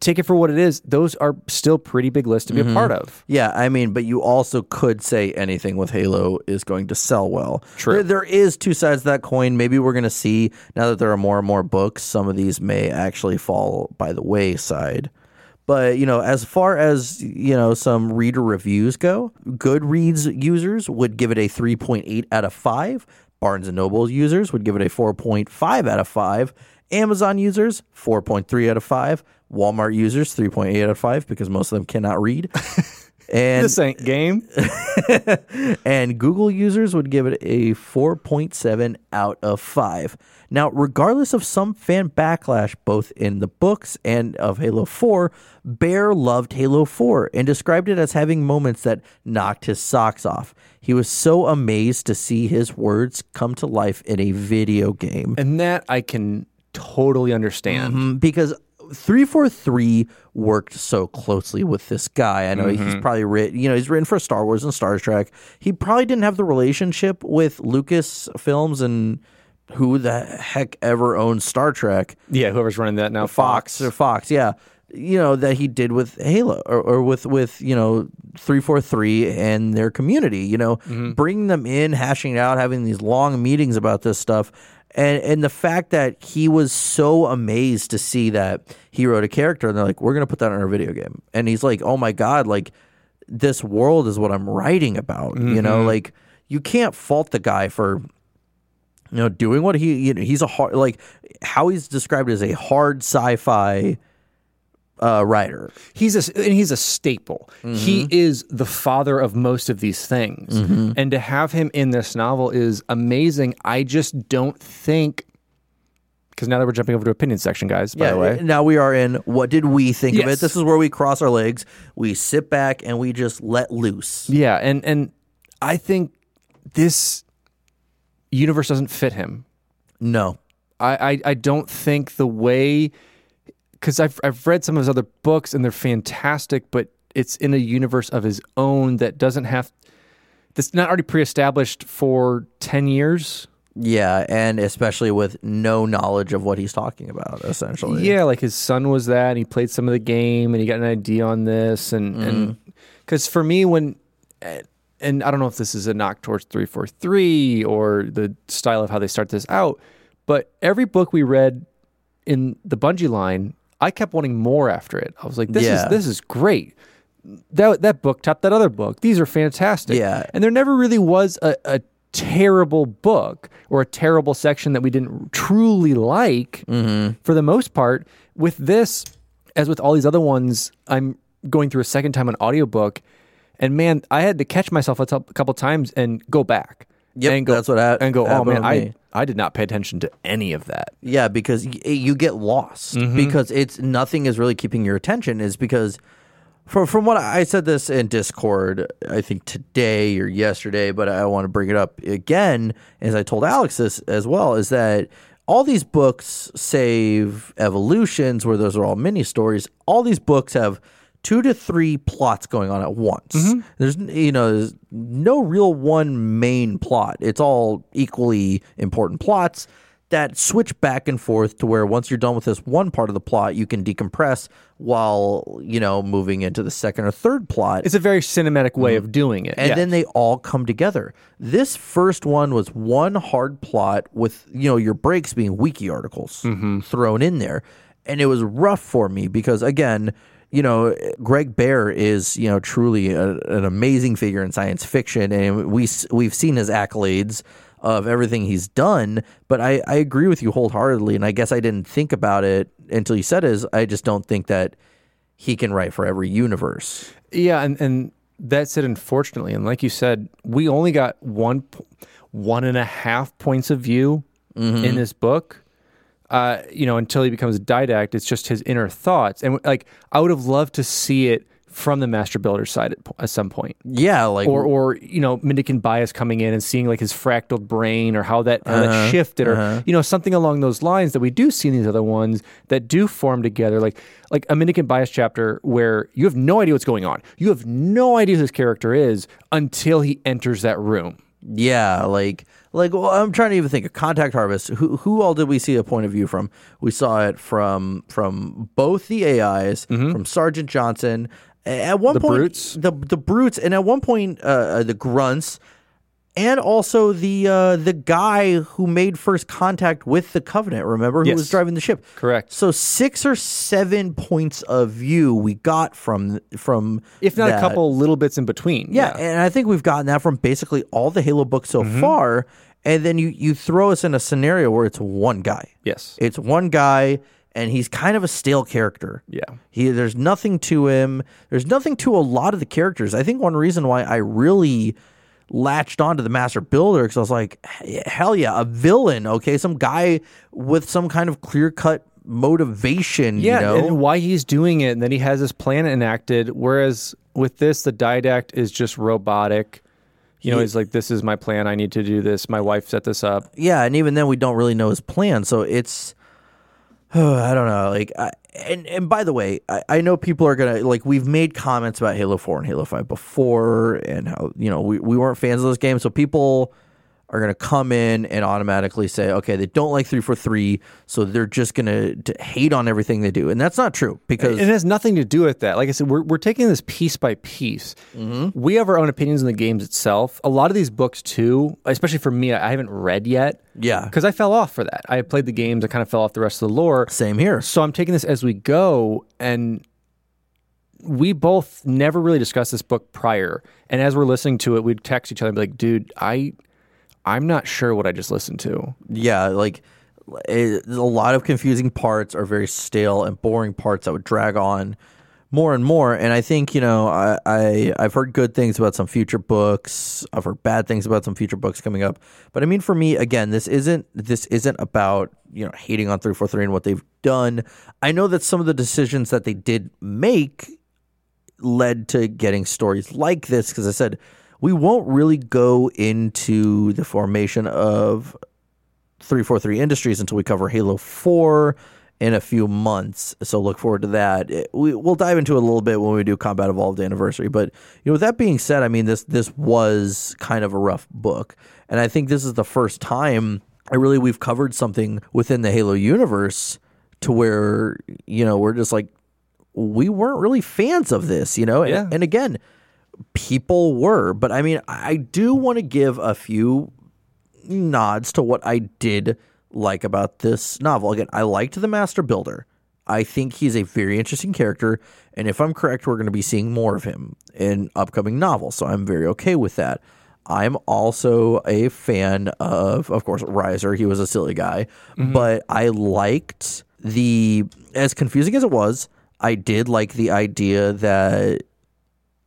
take it for what it is, those are still pretty big lists to be mm-hmm. a part of. Yeah, I mean, but you also could say anything with Halo is going to sell well. True. There, there is two sides to that coin. Maybe we're going to see, now that there are more and more books, some of these may actually fall by the wayside. But, you know, as far as, you know, some reader reviews go, Goodreads users would give it a three point eight out of five. Barnes and Noble users would give it a four point five out of five. Amazon users, four point three out of five. Walmart users, three point eight out of five, because most of them cannot read. And this ain't game. And Google users would give it a four point seven out of five. Now, regardless of some fan backlash, both in the books and of Halo four, Bear loved Halo four and described it as having moments that knocked his socks off. He was so amazed to see his words come to life in a video game. And that I can totally understand. Mm-hmm, because three forty-three worked so closely with this guy. I know mm-hmm. he's probably written, you know, he's written for Star Wars and Star Trek. He probably didn't have the relationship with Lucasfilms and who the heck ever owns Star Trek. Yeah, whoever's running that now. Fox. Fox or Fox, yeah. You know, that he did with Halo or, or with, with, you know, three forty-three and their community, you know, mm-hmm. bringing them in, hashing it out, having these long meetings about this stuff. And and the fact that he was so amazed to see that he wrote a character, and they're like, we're going to put that in our video game. And he's like, oh my God, like, this world is what I'm writing about. Mm-hmm. You know, like, you can't fault the guy for, you know, doing what he, you know, he's a hard, like, how he's described as a hard sci-fi Uh, writer. He's a, and he's a staple. Mm-hmm. He is the father of most of these things. Mm-hmm. And to have him in this novel is amazing. I just don't think, because now that we're jumping over to opinion section, guys, by yeah, the way. Now we are in what did we think yes. of it? This is where we cross our legs, we sit back, and we just let loose. Yeah, and, and I think this universe doesn't fit him. No. I, I, I don't think the way... Because I've I've read some of his other books and they're fantastic, but it's in a universe of his own that doesn't have that's not already pre-established for ten years. Yeah, and especially with no knowledge of what he's talking about, essentially. Yeah, like his son was that, and he played some of the game, and he got an idea on this, and mm-hmm. and because for me when and I don't know if this is a knock towards three forty-three or the style of how they start this out, but every book we read in the Bungie line. I kept wanting more after it. I was like, this yeah. is this is great. That that book topped that other book. These are fantastic. Yeah. And there never really was a, a terrible book or a terrible section that we didn't truly like mm-hmm. for the most part. With this, as with all these other ones, I'm going through a second time an audiobook. And man, I had to catch myself a, t- a couple times and go back. Yep, and go, that's what I, and go, oh man, I, I did not pay attention to any of that. Yeah, because y- you get lost mm-hmm. because it's nothing is really keeping your attention is because from, from what I, I said this in Discord, I think today or yesterday, but I want to bring it up again, as I told Alex this as well, is that all these books save Evolutions where those are all mini stories. All these books have two to three plots going on at once. Mm-hmm. There's, you know, there's no real one main plot. It's all equally important plots that switch back and forth to where once you're done with this one part of the plot, you can decompress while, you know, moving into the second or third plot. It's a very cinematic way mm-hmm. of doing it. And yeah. then they all come together. This first one was one hard plot with, you know, your breaks being wiki articles mm-hmm. thrown in there. And it was rough for me because, again... You know, Greg Bear is, you know, truly a, an amazing figure in science fiction, and we, we've seen his accolades of everything he's done, but I, I agree with you wholeheartedly, and I guess I didn't think about it until you said it, is I just don't think that he can write for every universe. Yeah, and, and that's it, unfortunately. And like you said, we only got one, one and a half points of view mm-hmm. in this book. Uh, you know, until he becomes a didact, it's just his inner thoughts. And like, I would have loved to see it from the master builder's side at, at some point. Yeah, like or or you know, Mendicant Bias coming in and seeing like his fractal brain or how that, how uh-huh, that shifted or uh-huh. you know, something along those lines that we do see in these other ones that do form together. Like like a Mendicant Bias chapter where you have no idea what's going on. You have no idea who this character is until he enters that room. Yeah, like. Like, well, I'm trying to even think of Contact Harvest. Who who all did we see a point of view from? We saw it from from both the A Is, mm-hmm. from Sergeant Johnson. At one the point, brutes. the the brutes, and at one point, uh, the grunts, and also the uh, the guy who made first contact with the Covenant. Remember, who yes. was driving the ship? Correct. So six or seven points of view we got from from if not that. A couple little bits in between. Yeah, yeah, and I think we've gotten that from basically all the Halo books so mm-hmm. far. And then you, you throw us in a scenario where it's one guy. Yes. It's one guy, and he's kind of a stale character. Yeah. He There's nothing to him. There's nothing to a lot of the characters. I think one reason why I really latched onto the Master Builder, because I was like, hell yeah, a villain, okay? Some guy with some kind of clear-cut motivation, yeah, you know? Yeah, and why he's doing it, and then he has his plan enacted, whereas with this, the didact is just robotic. You know, he's like, this is my plan. I need to do this. My wife set this up. Yeah, and even then, we don't really know his plan. So it's I don't know. Like, I, and and by the way, I, I know people are gonna like. We've made comments about Halo four and Halo five before, and how you know we, we weren't fans of this game, so people are gonna come in and automatically say, okay, they don't like three forty-three, so they're just gonna t- hate on everything they do, and that's not true because it, it has nothing to do with that. Like I said, we're we're taking this piece by piece. Mm-hmm. We have our own opinions on the games itself. A lot of these books too, especially for me, I, I haven't read yet. Yeah. Because I fell off for that. I played the games. I kind of fell off the rest of the lore. Same here. So I'm taking this as we go, and we both never really discussed this book prior. And as we're listening to it, we'd text each other and be like, dude, I, I'm not sure what I just listened to. Yeah, like it, a lot of confusing parts are very stale and boring parts that would drag on more and more. And I think, you know, I, I, I've heard good things about some future books. I've heard bad things about some future books coming up. But I mean, for me, again, this isn't this isn't about, you know, hating on three forty-three and what they've done. I know that some of the decisions that they did make led to getting stories like this, because I said we won't really go into the formation of three forty-three Industries until we cover Halo four in a few months, so look forward to that. It, we, we'll dive into it a little bit when we do Combat Evolved Anniversary, but you know, with that being said, I mean, this this was kind of a rough book, and I think this is the first time I really we've covered something within the Halo universe to where, you know, we're just like, we weren't really fans of this, you know? Yeah. And, and again, people were, but I mean, I do want to give a few nods to what I did like about this novel. Again, I liked the Master Builder. I think he's a very interesting character, and if I'm correct, we're going to be seeing more of him in upcoming novels, so I'm very okay with that. I'm also a fan of, of course, Riser. He was a silly guy, mm-hmm. but I liked the, as confusing as it was, I did like the idea that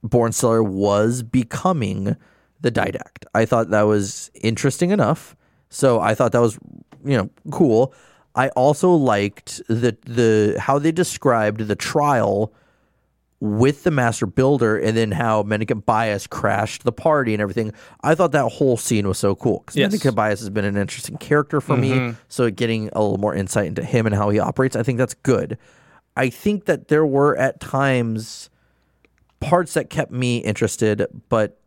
Bornstellar was becoming the Didact. I thought that was interesting enough, so I thought that was, you know, cool. I also liked the the how they described the trial with the Master Builder, and then how Mendicant Bias crashed the party and everything. I thought that whole scene was so cool, because yes. Mendicant Bias has been an interesting character for mm-hmm. me, so getting a little more insight into him and how he operates, I think that's good. I think that there were at times parts that kept me interested, but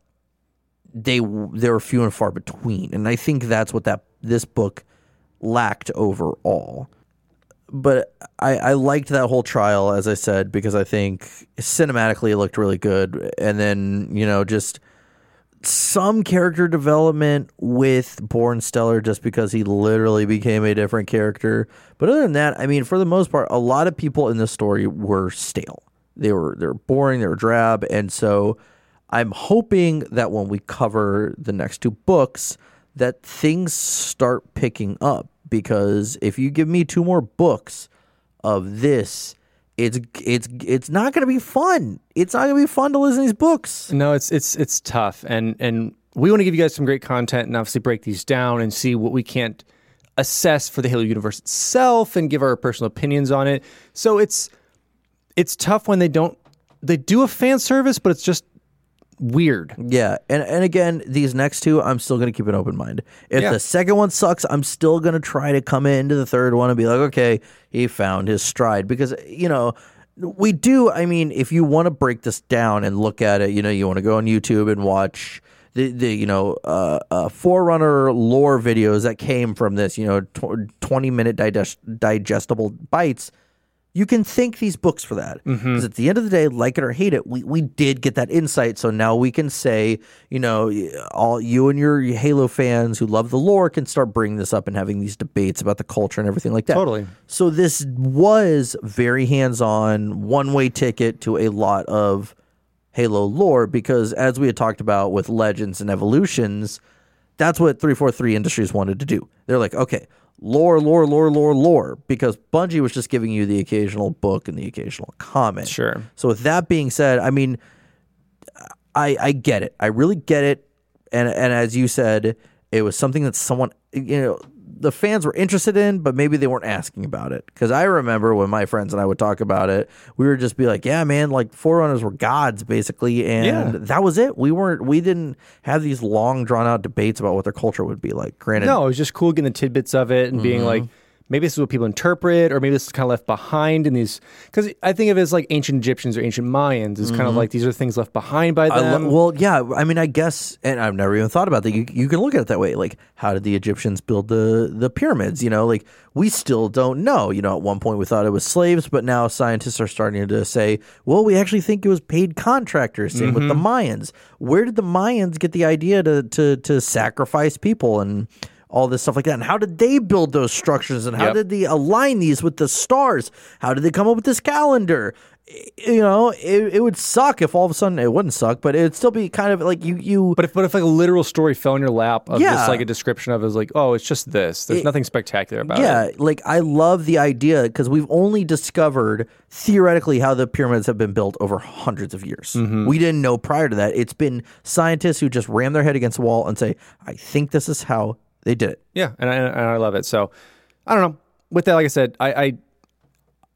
they they were few and far between, and I think that's what that this book lacked overall. But I, I liked that whole trial, as I said, because I think cinematically it looked really good. And then, you know, just some character development with Bornstellar, just because he literally became a different character. But other than that, I mean, for the most part, a lot of people in this story were stale. They were they were boring, they were drab. And so I'm hoping that when we cover the next two books, that things start picking up, because if you give me two more books of this, it's it's it's not going to be fun. It's not going to be fun to listen to these books. No, it's it's it's tough, and and we want to give you guys some great content and obviously break these down and see what we can't assess for the Halo universe itself and give our personal opinions on it. So it's it's tough when they don't they do a fan service, but it's just weird. Yeah. And and again, these next two, I'm still going to keep an open mind. If yeah. the second one sucks, I'm still going to try to come into the third one and be like, okay, he found his stride. Because, you know, we do. I mean, if you want to break this down and look at it, you know, you want to go on YouTube and watch the, the you know, uh, uh, Forerunner lore videos that came from this, you know, twenty minute digest- digestible bites. You can thank these books for that. Because mm-hmm. at the end of the day, like it or hate it, we, we did get that insight. So now we can say, you know, all you and your Halo fans who love the lore can start bringing this up and having these debates about the culture and everything like that. Totally. So this was very hands-on, one-way ticket to a lot of Halo lore, because as we had talked about with Legends and Evolutions, that's what three forty-three Industries wanted to do. They're like, okay, lore, lore, lore, lore, lore, because Bungie was just giving you the occasional book and the occasional comment. Sure. So with that being said, I mean, I I get it. I really get it. And and as you said, it was something that someone, you know, the fans were interested in, but maybe they weren't asking about it. Because I remember when my friends and I would talk about it, we would just be like, yeah, man, like Forerunners were gods, basically. And yeah. that was it. We weren't, we didn't have these long, drawn out debates about what their culture would be like. Granted. No, it was just cool getting the tidbits of it and mm-hmm. being like, maybe this is what people interpret, or maybe this is kind of left behind in these, because I think of it as like ancient Egyptians or ancient Mayans is mm-hmm. kind of like these are things left behind by them. Lo- well, yeah, I mean, I guess, and I've never even thought about that. You, you can look at it that way. Like, how did the Egyptians build the, the pyramids? You know, like, we still don't know. You know, at one point we thought it was slaves, but now scientists are starting to say, well, we actually think it was paid contractors. Same mm-hmm. with the Mayans. Where did the Mayans get the idea to to to sacrifice people and all this stuff like that? And how did they build those structures? And how yep. did they align these with the stars? How did they come up with this calendar? You know, it, it would suck if all of a sudden it wouldn't suck, but it would still be kind of like you, you. But if but if like a literal story fell in your lap of yeah. just like a description of it, it was like, oh, it's just this. There's it, nothing spectacular about yeah, it. Yeah, like I love the idea because we've only discovered theoretically how the pyramids have been built over hundreds of years. Mm-hmm. We didn't know prior to that. It's been scientists who just ram their head against the wall and say, I think this is how they did it. Yeah, and I, and I love it. So I don't know. With that, like I said, I, I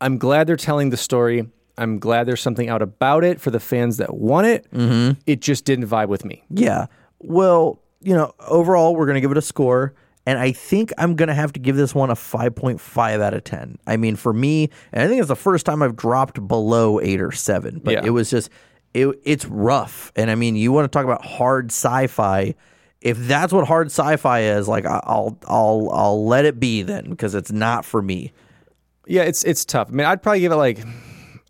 I'm glad they're telling the story. I'm glad there's something out about it for the fans that want it. Mm-hmm. It just didn't vibe with me. Yeah. Well, you know, overall, we're going to give it a score. And I think I'm going to have to give this one a five point five out of ten. I mean, for me, and I think it's the first time I've dropped below eight or seven. But yeah. it was just, it, it's rough. And I mean, you want to talk about hard sci-fi. If that's what hard sci-fi is, like, I'll, I'll, I'll let it be then, because it's not for me. Yeah, it's, it's tough. I mean, I'd probably give it like,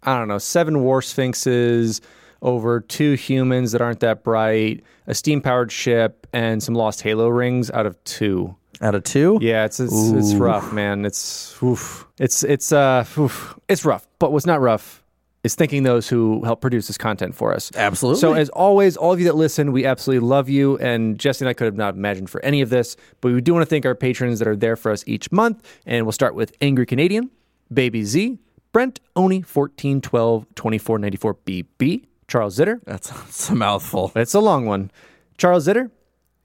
I don't know, seven war sphinxes over two humans that aren't that bright, a steam-powered ship, and some lost halo rings out of two. Out of two? Yeah, it's it's, it's rough, man. It's oof. It's it's uh oof. It's rough. But what's not rough is thanking those who help produce this content for us. Absolutely. So as always, all of you that listen, we absolutely love you. And Jesse and I could have not imagined for any of this, but we do want to thank our patrons that are there for us each month. And we'll start with Angry Canadian, Baby Z, Brent Oni fourteen twelve twenty-four ninety-four B B, Charles Zitter. That's, that's a mouthful. It's a long one. Charles Zitter,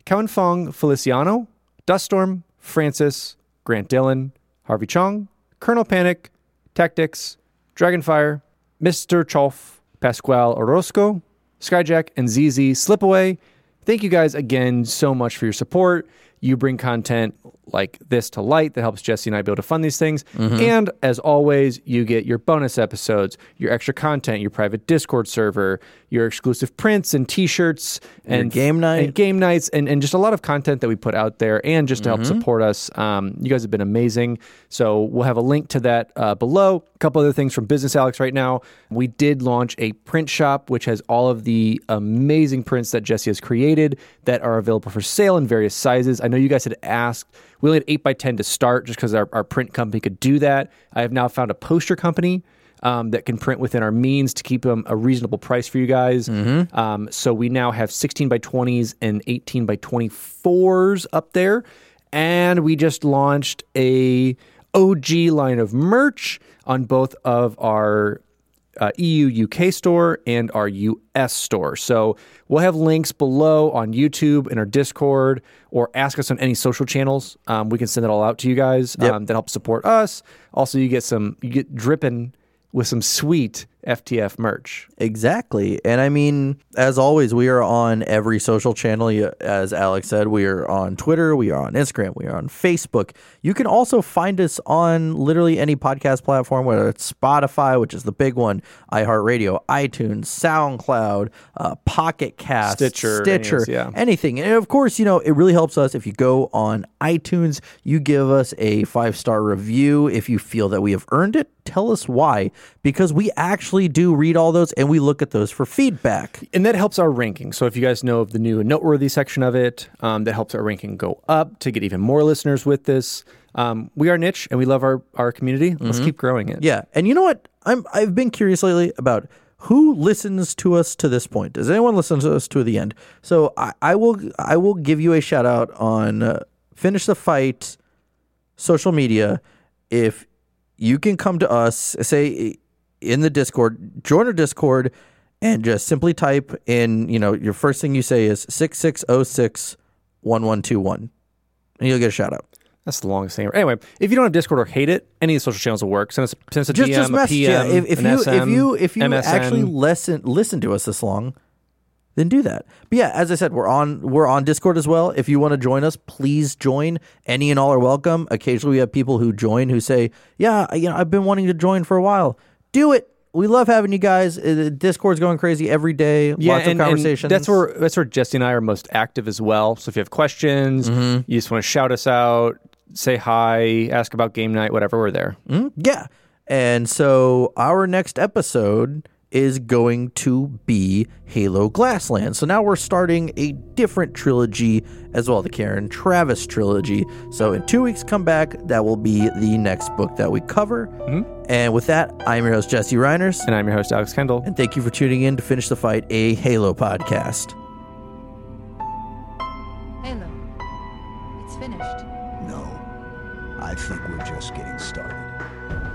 Kevin Fong Feliciano, Duststorm, Francis, Grant Dillon, Harvey Chong, Colonel Panic, Tactics, Dragonfire, Mister Cholf, Pascual Orozco, Skyjack, and Z Z Slipaway. Thank you guys again so much for your support. You bring content like this to light that helps Jesse and I be able to fund these things. Mm-hmm. And as always, you get your bonus episodes, your extra content, your private Discord server, your exclusive prints and t-shirts and game night and game nights and, and just a lot of content that we put out there and just to mm-hmm. help support us. Um, you guys have been amazing. So we'll have a link to that uh, below. A couple other things from Business Alex right now. We did launch a print shop, which has all of the amazing prints that Jesse has created that are available for sale in various sizes. I know you guys had asked. We only had eight by ten to start just because our, our print company could do that. I have now found a poster company um, that can print within our means to keep them a reasonable price for you guys. Mm-hmm. Um, so we now have sixteen by twenties and eighteen by twenty-fours up there. And we just launched a O G line of merch on both of our Uh, E U U K store and our U S store. So we'll have links below on YouTube and our Discord, or ask us on any social channels. Um, we can send it all out to you guys. Yep. Um, that helps support us. Also, you get some, you get dripping with some sweet F T F merch. Exactly. And I mean, as always, we are on every social channel. As Alex said, we are on Twitter, we are on Instagram, we are on Facebook. You can also find us on literally any podcast platform, whether it's Spotify, which is the big one, iHeartRadio, iTunes, SoundCloud, uh, Pocket Cast, Stitcher, Stitcher anyways, yeah. anything. And of course, you know, it really helps us if you go on iTunes, you give us a five-star review. If you feel that we have earned it, tell us why, because we actually do read all those and we look at those for feedback, and that helps our ranking. So if you guys know of the new and noteworthy section of it, um, that helps our ranking go up to get even more listeners with this. Um, we are niche and we love our, our community. Let's mm-hmm. keep growing it. Yeah. And you know what? I'm, I've been curious lately about who listens to us to this point. Does anyone listen to us to the end? So I, I will, I will give you a shout out on uh, Finish the Fight social media. If you can come to us, say, in the Discord, join our Discord, and just simply type in, you know, your first thing you say is six six zero six one one two one, and you'll get a shout out. That's the longest thing ever. Anyway, if you don't have Discord or hate it, any of the social channels will work. Send us, send us a just, D M, just message, a P M, yeah. if, if an you, S M, if you, if you M S N. Actually listen, listen to us this long, then do that. But yeah, as I said, we're on we're on Discord as well. If you want to join us, please join. Any and all are welcome. Occasionally we have people who join who say, yeah, you know, I've been wanting to join for a while. Do it. We love having you guys. Discord's going crazy every day. Yeah, lots and, of conversations. And that's where that's where Jesse and I are most active as well. So if you have questions, mm-hmm. you just want to shout us out, say hi, ask about game night, whatever, we're there. Mm-hmm. Yeah. And so our next episode is going to be Halo Glasslands. So now we're starting a different trilogy as well, the Karen Travis trilogy. So in two weeks, come back. That will be the next book that we cover. Mm-hmm. And with that, I'm your host, Jesse Reiners. And I'm your host, Alex Kendall. And thank you for tuning in to Finish the Fight, a Halo podcast. Halo, it's finished. No, I think we're just getting started.